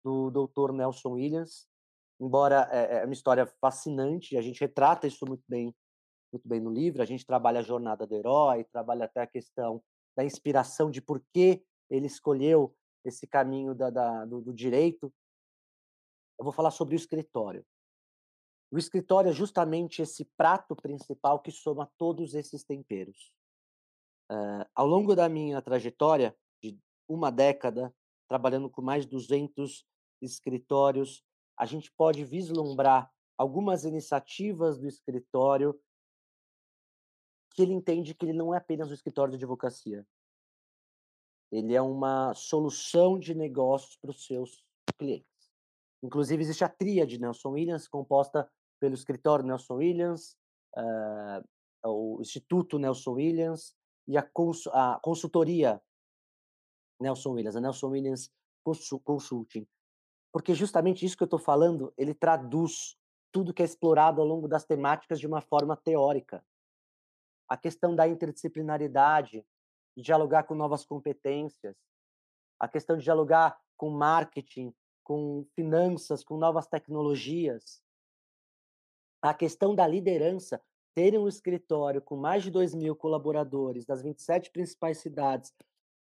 do doutor Nelson Wilians, embora é uma história fascinante, a gente retrata isso muito bem, muito bem no livro, a gente trabalha a jornada do herói, trabalha até a questão da inspiração de por que ele escolheu esse caminho da, da, do, do direito. Eu vou falar sobre o escritório. O escritório é justamente esse prato principal que soma todos esses temperos. Uh, ao longo da minha trajetória, de uma década, trabalhando com mais de duzentos escritórios, a gente pode vislumbrar algumas iniciativas do escritório que ele entende que ele não é apenas um escritório de advocacia. Ele é uma solução de negócios para os seus clientes. Inclusive, existe a tríade Nelson Wilians, composta pelo escritório Nelson Wilians, uh, o Instituto Nelson Wilians e a, cons a consultoria Nelson Wilians, a Nelson Wilians Consulting. Porque justamente isso que eu estou falando, ele traduz tudo que é explorado ao longo das temáticas de uma forma teórica. A questão da interdisciplinaridade, de dialogar com novas competências, a questão de dialogar com marketing, com finanças, com novas tecnologias, a questão da liderança, ter um escritório com mais de dois mil colaboradores das vinte e sete principais cidades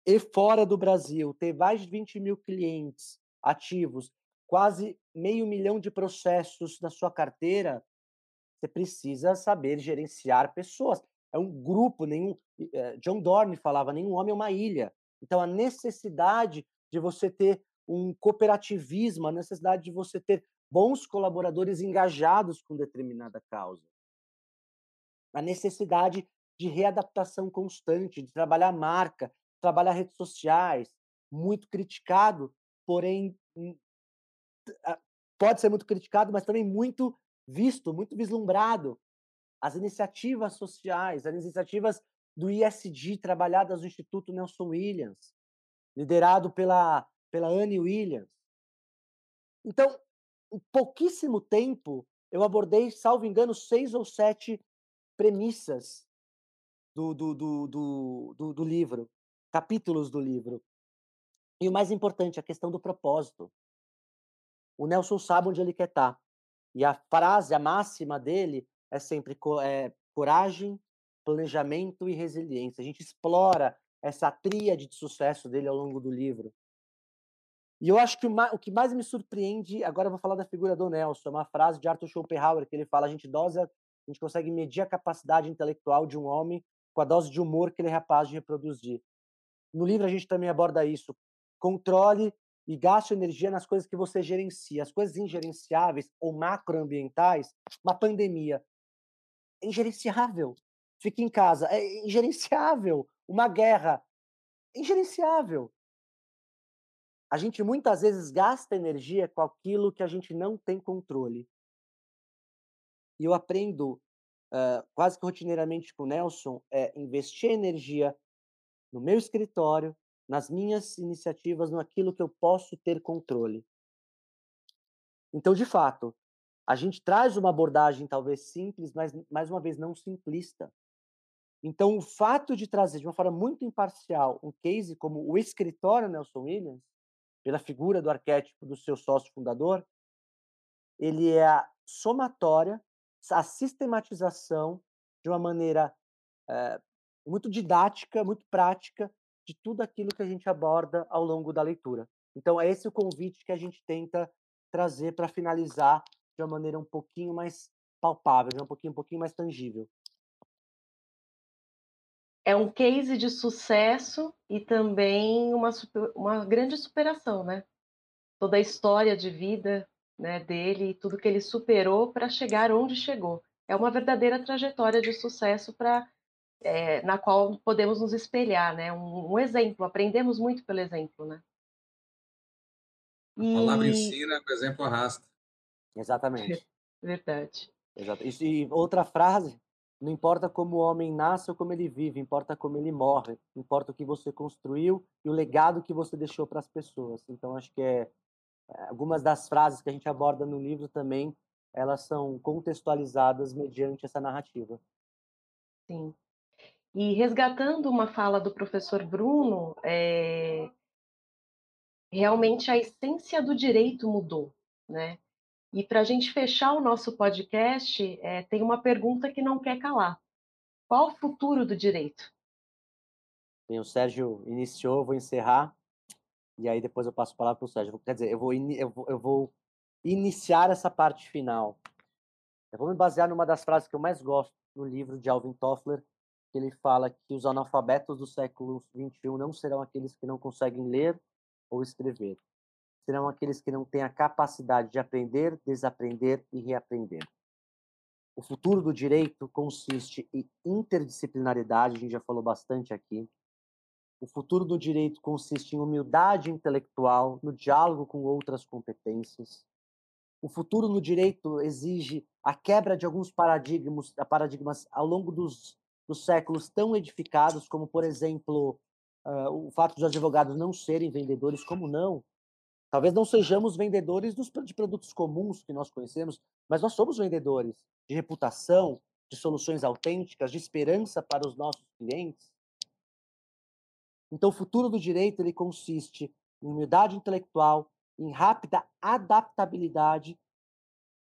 e fora do Brasil, ter mais de vinte mil clientes ativos, quase meio milhão de processos na sua carteira, você precisa saber gerenciar pessoas. É um grupo, nenhum, John Dorn falava, nenhum homem é uma ilha. Então, a necessidade de você ter um cooperativismo, a necessidade de você ter bons colaboradores engajados com determinada causa. A necessidade de readaptação constante, de trabalhar marca, trabalhar redes sociais, muito criticado, porém, pode ser muito criticado, mas também muito visto, muito vislumbrado. As iniciativas sociais, as iniciativas do E S G trabalhadas no Instituto Nelson Wilians, liderado pela, pela Annie Williams. Então, em pouquíssimo tempo, eu abordei, salvo engano, seis ou sete premissas do, do, do, do, do, do livro, capítulos do livro. E o mais importante, a questão do propósito. O Nelson sabe onde ele quer estar. E a frase, a máxima dele, é sempre é, coragem, planejamento e resiliência. A gente explora essa tríade de sucesso dele ao longo do livro. E eu acho que o que mais me surpreende, agora eu vou falar da figura do Nelson, uma frase de Arthur Schopenhauer, que ele fala, a gente dosa, a gente consegue medir a capacidade intelectual de um homem com a dose de humor que ele é capaz de reproduzir. No livro a gente também aborda isso. Controle e gaste energia nas coisas que você gerencia. As coisas ingerenciáveis ou macroambientais, uma pandemia, é ingerenciável. Fica em casa. É ingerenciável. Uma guerra. É ingerenciável. A gente muitas vezes gasta energia com aquilo que a gente não tem controle. E eu aprendo uh, quase que rotineiramente com o Nelson é investir energia no meu escritório, nas minhas iniciativas, naquilo que eu posso ter controle. Então, de fato, a gente traz uma abordagem talvez simples, mas, mais uma vez, não simplista. Então, o fato de trazer de uma forma muito imparcial um case como o escritório Nelson Wilians, pela figura do arquétipo do seu sócio fundador, ele é a somatória, a sistematização de uma maneira é, muito didática, muito prática, de tudo aquilo que a gente aborda ao longo da leitura. Então, é esse o convite que a gente tenta trazer para finalizar de uma maneira um pouquinho mais palpável, de um pouquinho, um pouquinho mais tangível. É um case de sucesso e também uma, super, uma grande superação, né? Toda a história de vida, né, dele, tudo que ele superou para chegar onde chegou. É uma verdadeira trajetória de sucesso pra, é, na qual podemos nos espelhar, né? Um, um exemplo, aprendemos muito pelo exemplo, né? E... A palavra ensina, o exemplo arrasta. Exatamente. Verdade. Exato. E outra frase... Não importa como o homem nasce ou como ele vive, importa como ele morre, importa o que você construiu e o legado que você deixou para as pessoas. Então, acho que é, algumas das frases que a gente aborda no livro também, elas são contextualizadas mediante essa narrativa. Sim. E resgatando uma fala do professor Bruno, é... realmente a essência do direito mudou, né? E para a gente fechar o nosso podcast, é, tem uma pergunta que não quer calar. Qual o futuro do direito? Bem, o Sérgio iniciou, vou encerrar, e aí depois eu passo a palavra para o Sérgio. Quer dizer, eu vou, in, eu, vou, eu vou iniciar essa parte final. Eu vou me basear numa das frases que eu mais gosto no livro de Alvin Toffler, que ele fala que os analfabetos do século vinte e um não serão aqueles que não conseguem ler ou escrever. Serão aqueles que não têm a capacidade de aprender, desaprender e reaprender. O futuro do direito consiste em interdisciplinaridade, a gente já falou bastante aqui. O futuro do direito consiste em humildade intelectual, no diálogo com outras competências. O futuro no direito exige a quebra de alguns paradigmas, paradigmas ao longo dos, dos séculos tão edificados, como, por exemplo, uh, o fato dos advogados não serem vendedores, como não? Talvez não sejamos vendedores dos, de produtos comuns que nós conhecemos, mas nós somos vendedores de reputação, de soluções autênticas, de esperança para os nossos clientes. Então, o futuro do direito ele consiste em humildade intelectual, em rápida adaptabilidade,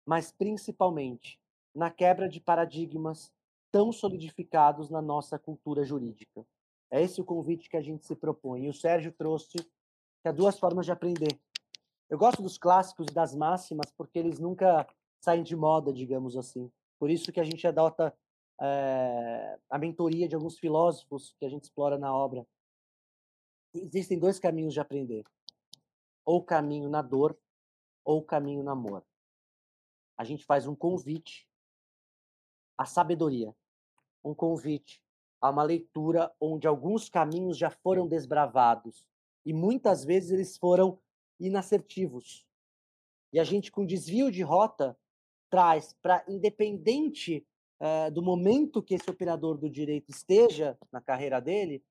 mas principalmente na quebra de paradigmas tão solidificados na nossa cultura jurídica. É esse o convite que a gente se propõe. E o Sérgio trouxe que há duas formas de aprender. Eu gosto dos clássicos e das máximas porque eles nunca saem de moda, digamos assim. Por isso que a gente adota é, a mentoria de alguns filósofos que a gente explora na obra. Existem dois caminhos de aprender. Ou caminho na dor, ou caminho no amor. A gente faz um convite à sabedoria. Um convite a uma leitura onde alguns caminhos já foram desbravados. E muitas vezes eles foram inassertivos. E a gente, com desvio de rota, traz para, independente eh, do momento que esse operador do direito esteja na carreira dele,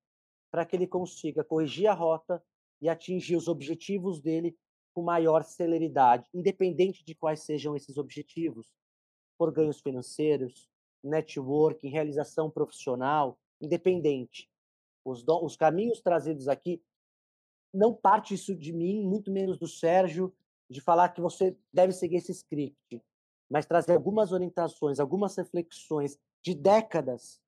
para que ele consiga corrigir a rota e atingir os objetivos dele com maior celeridade, independente de quais sejam esses objetivos, por ganhos financeiros, networking, realização profissional, independente. Os, do, os caminhos trazidos aqui não parte isso de mim, muito menos do Sérgio, de falar que você deve seguir esse script, mas trazer algumas orientações, algumas reflexões de décadas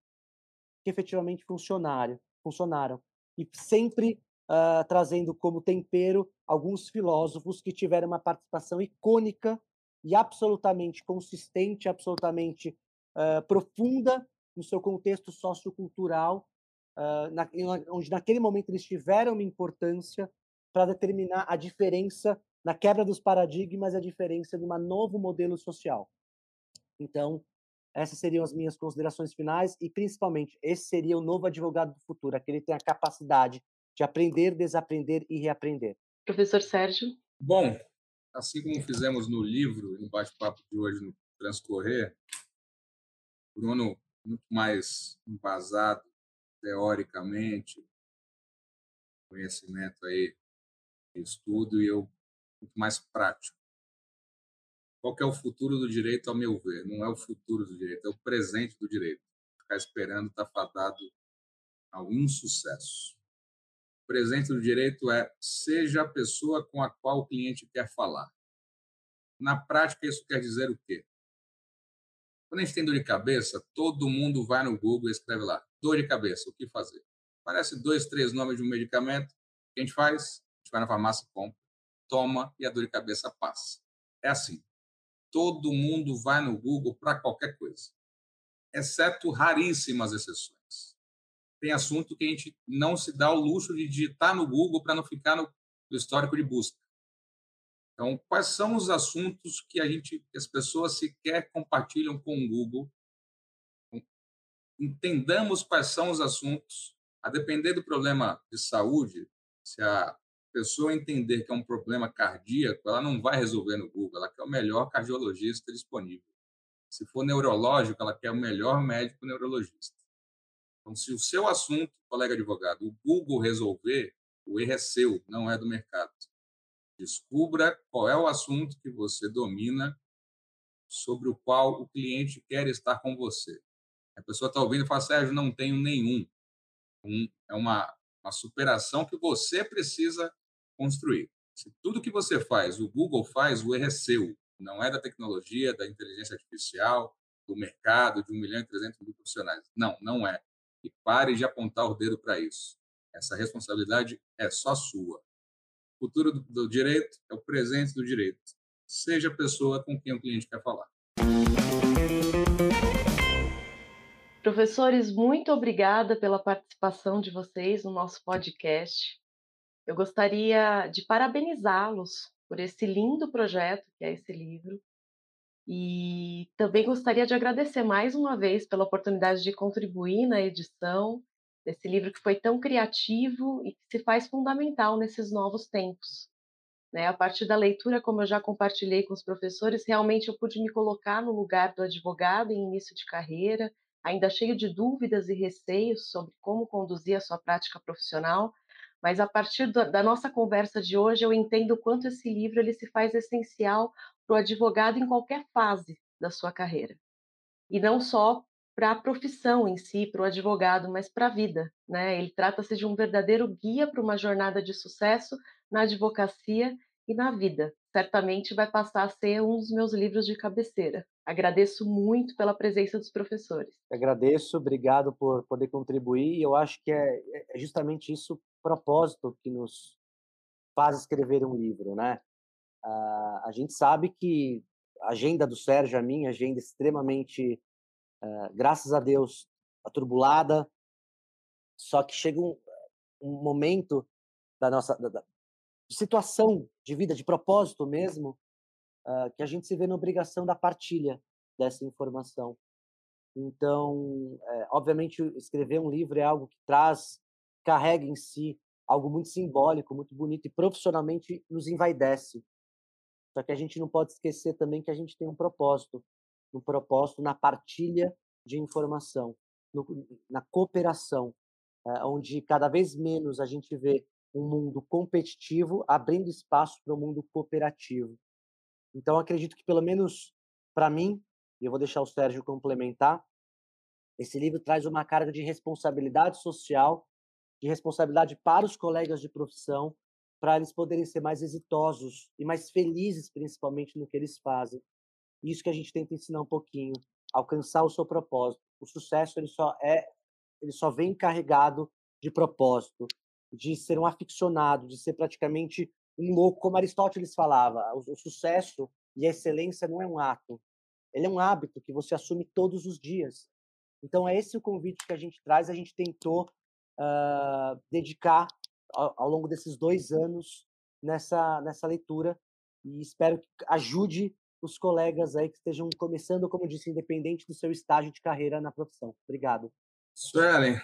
que efetivamente funcionaram, funcionaram e sempre uh, trazendo como tempero alguns filósofos que tiveram uma participação icônica e absolutamente consistente, absolutamente uh, profunda no seu contexto sociocultural, Uh, na, onde naquele momento eles tiveram uma importância para determinar a diferença na quebra dos paradigmas e a diferença de um novo modelo social. Então, essas seriam as minhas considerações finais e, principalmente, esse seria o novo advogado do futuro, aquele que tem a capacidade de aprender, desaprender e reaprender. Professor Sérgio? Bom, assim como fizemos no livro, no bate-papo de hoje, no Transcorrer, Bruno, muito mais embasado teoricamente, conhecimento aí de estudo e eu muito mais prático. Qual que é o futuro do direito, ao meu ver? Não é o futuro do direito, é o presente do direito. Ficar esperando está fadado ao insucesso. O presente do direito é seja a pessoa com a qual o cliente quer falar. Na prática, isso quer dizer o quê? Quando a gente tem dor de cabeça, todo mundo vai no Google e escreve lá, dor de cabeça, o que fazer? Parece dois, três nomes de um medicamento. O que a gente faz? A gente vai na farmácia, compra, toma e a dor de cabeça passa. É assim. Todo mundo vai no Google para qualquer coisa, exceto raríssimas exceções. Tem assunto que a gente não se dá o luxo de digitar no Google para não ficar no, no histórico de busca. Então, quais são os assuntos que a gente, que as pessoas sequer compartilham com o Google? Entendamos quais são os assuntos. A depender do problema de saúde, se a pessoa entender que é um problema cardíaco, ela não vai resolver no Google, ela quer o melhor cardiologista disponível. Se for neurológico, ela quer o melhor médico neurologista. Então, se o seu assunto, colega advogado, o Google resolver, o erro é seu, não é do mercado. Descubra qual é o assunto que você domina, sobre o qual o cliente quer estar com você. A pessoa está ouvindo e fala, Sérgio, não tenho nenhum. Um, é uma, uma superação que você precisa construir. Se tudo que você faz, o Google faz, o erro é seu. Não é da tecnologia, da inteligência artificial, do mercado, de um milhão e trezentos mil profissionais. Não, não é. E pare de apontar o dedo para isso. Essa responsabilidade é só sua. O futuro do direito é o presente do direito. Seja a pessoa com quem o cliente quer falar. Professores, muito obrigada pela participação de vocês no nosso podcast. Eu gostaria de parabenizá-los por esse lindo projeto, que é esse livro. E também gostaria de agradecer mais uma vez pela oportunidade de contribuir na edição desse livro que foi tão criativo e que se faz fundamental nesses novos tempos. Né? A partir da leitura, como eu já compartilhei com os professores, realmente eu pude me colocar no lugar do advogado em início de carreira, ainda cheio de dúvidas e receios sobre como conduzir a sua prática profissional, mas a partir da, da nossa conversa de hoje eu entendo o quanto esse livro ele se faz essencial para o advogado em qualquer fase da sua carreira. E não só para a profissão em si, para o advogado, mas para a vida, né? Ele trata-se de um verdadeiro guia para uma jornada de sucesso na advocacia e na vida. Certamente vai passar a ser um dos meus livros de cabeceira. Agradeço muito pela presença dos professores. Agradeço, obrigado por poder contribuir. Eu acho que é justamente isso o propósito que nos faz escrever um livro, né? A gente sabe que a agenda do Sérgio, a minha agenda extremamente... Uh, graças a Deus, atribulada, só que chega um, um momento da nossa da, da situação de vida, de propósito mesmo, uh, que a gente se vê na obrigação da partilha dessa informação. Então, é, obviamente, escrever um livro é algo que traz, carrega em si algo muito simbólico, muito bonito e profissionalmente nos envaidece. Só que a gente não pode esquecer também que a gente tem um propósito, no propósito, na partilha de informação, no, na cooperação, é, onde cada vez menos a gente vê um mundo competitivo abrindo espaço para um mundo cooperativo. Então, acredito que, pelo menos para mim, e eu vou deixar o Sérgio complementar, esse livro traz uma carga de responsabilidade social, de responsabilidade para os colegas de profissão, para eles poderem ser mais exitosos e mais felizes, principalmente, no que eles fazem. Isso que a gente tenta ensinar um pouquinho, alcançar o seu propósito. O sucesso ele só é, ele só vem carregado de propósito, de ser um aficionado, de ser praticamente um louco, como Aristóteles falava. O, o sucesso e a excelência não é um ato, ele é um hábito que você assume todos os dias. Então é esse o convite que a gente traz. A gente tentou uh, dedicar ao, ao longo desses dois anos nessa nessa leitura e espero que ajude os colegas aí que estejam começando, como eu disse, independente do seu estágio de carreira na profissão. Obrigado. Suelen,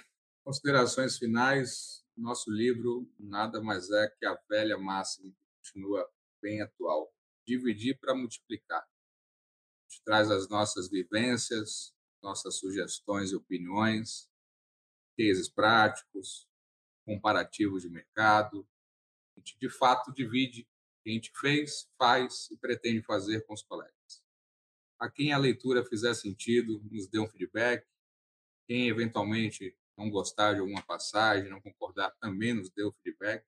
considerações finais. Nosso livro nada mais é que a velha máxima que continua bem atual. Dividir para multiplicar. A gente traz as nossas vivências, nossas sugestões e opiniões, cases práticos, comparativos de mercado. A gente, de fato, divide o que a gente fez, faz e pretende fazer com os colegas. A quem a leitura fizer sentido, nos dê um feedback. Quem, eventualmente, não gostar de alguma passagem, não concordar, também nos dê o feedback.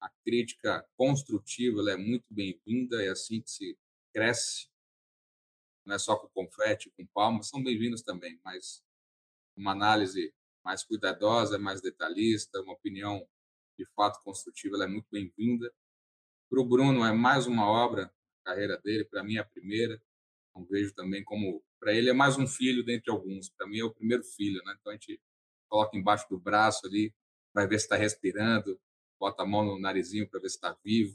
A crítica construtiva ela é muito bem-vinda, é assim que se cresce. Não é só com confete, com palmas, são bem-vindos também, mas uma análise mais cuidadosa, mais detalhista, uma opinião de fato construtiva, ela é muito bem-vinda. Para o Bruno, é mais uma obra na carreira dele, para mim é a primeira. Então, vejo também como... Para ele é mais um filho dentre alguns, para mim é o primeiro filho, né? Então, a gente coloca embaixo do braço ali, vai ver se está respirando, bota a mão no narizinho para ver se está vivo.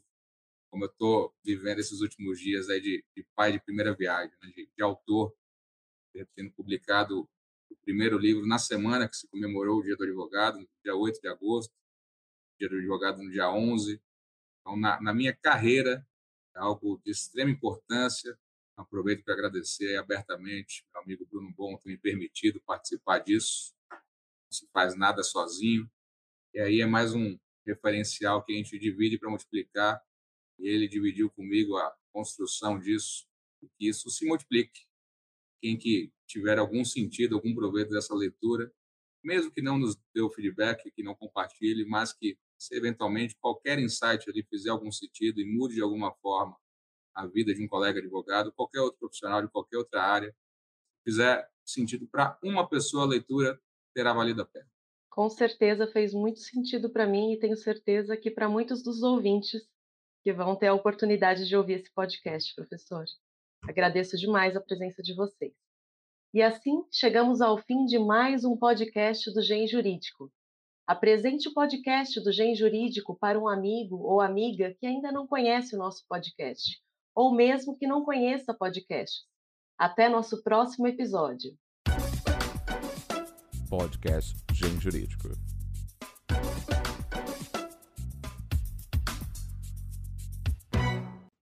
Como eu estou vivendo esses últimos dias aí de, de pai de primeira viagem, né? de, de autor, tendo publicado o primeiro livro na semana que se comemorou o Dia do Advogado, no dia oito de agosto, Dia do Advogado no dia onze. Então, na, na minha carreira, é algo de extrema importância. Aproveito para agradecer abertamente ao amigo Bruno Bon ter me permitido participar disso. Não se faz nada sozinho. E aí é mais um referencial que a gente divide para multiplicar. E ele dividiu comigo a construção disso, que isso se multiplique. Quem que tiver algum sentido, algum proveito dessa leitura, mesmo que não nos dê o feedback, que não compartilhe, mas que, se eventualmente qualquer insight ali fizer algum sentido e mude de alguma forma a vida de um colega advogado, qualquer outro profissional de qualquer outra área, fizer sentido para uma pessoa, a leitura terá valido a pena. Com certeza fez muito sentido para mim e tenho certeza que para muitos dos ouvintes que vão ter a oportunidade de ouvir esse podcast, professor. Agradeço demais a presença de vocês. E assim, chegamos ao fim de mais um podcast do G E M Jurídico. Apresente o podcast do G E M Jurídico para um amigo ou amiga que ainda não conhece o nosso podcast, ou mesmo que não conheça podcast. Até nosso próximo episódio. Podcast G E M Jurídico.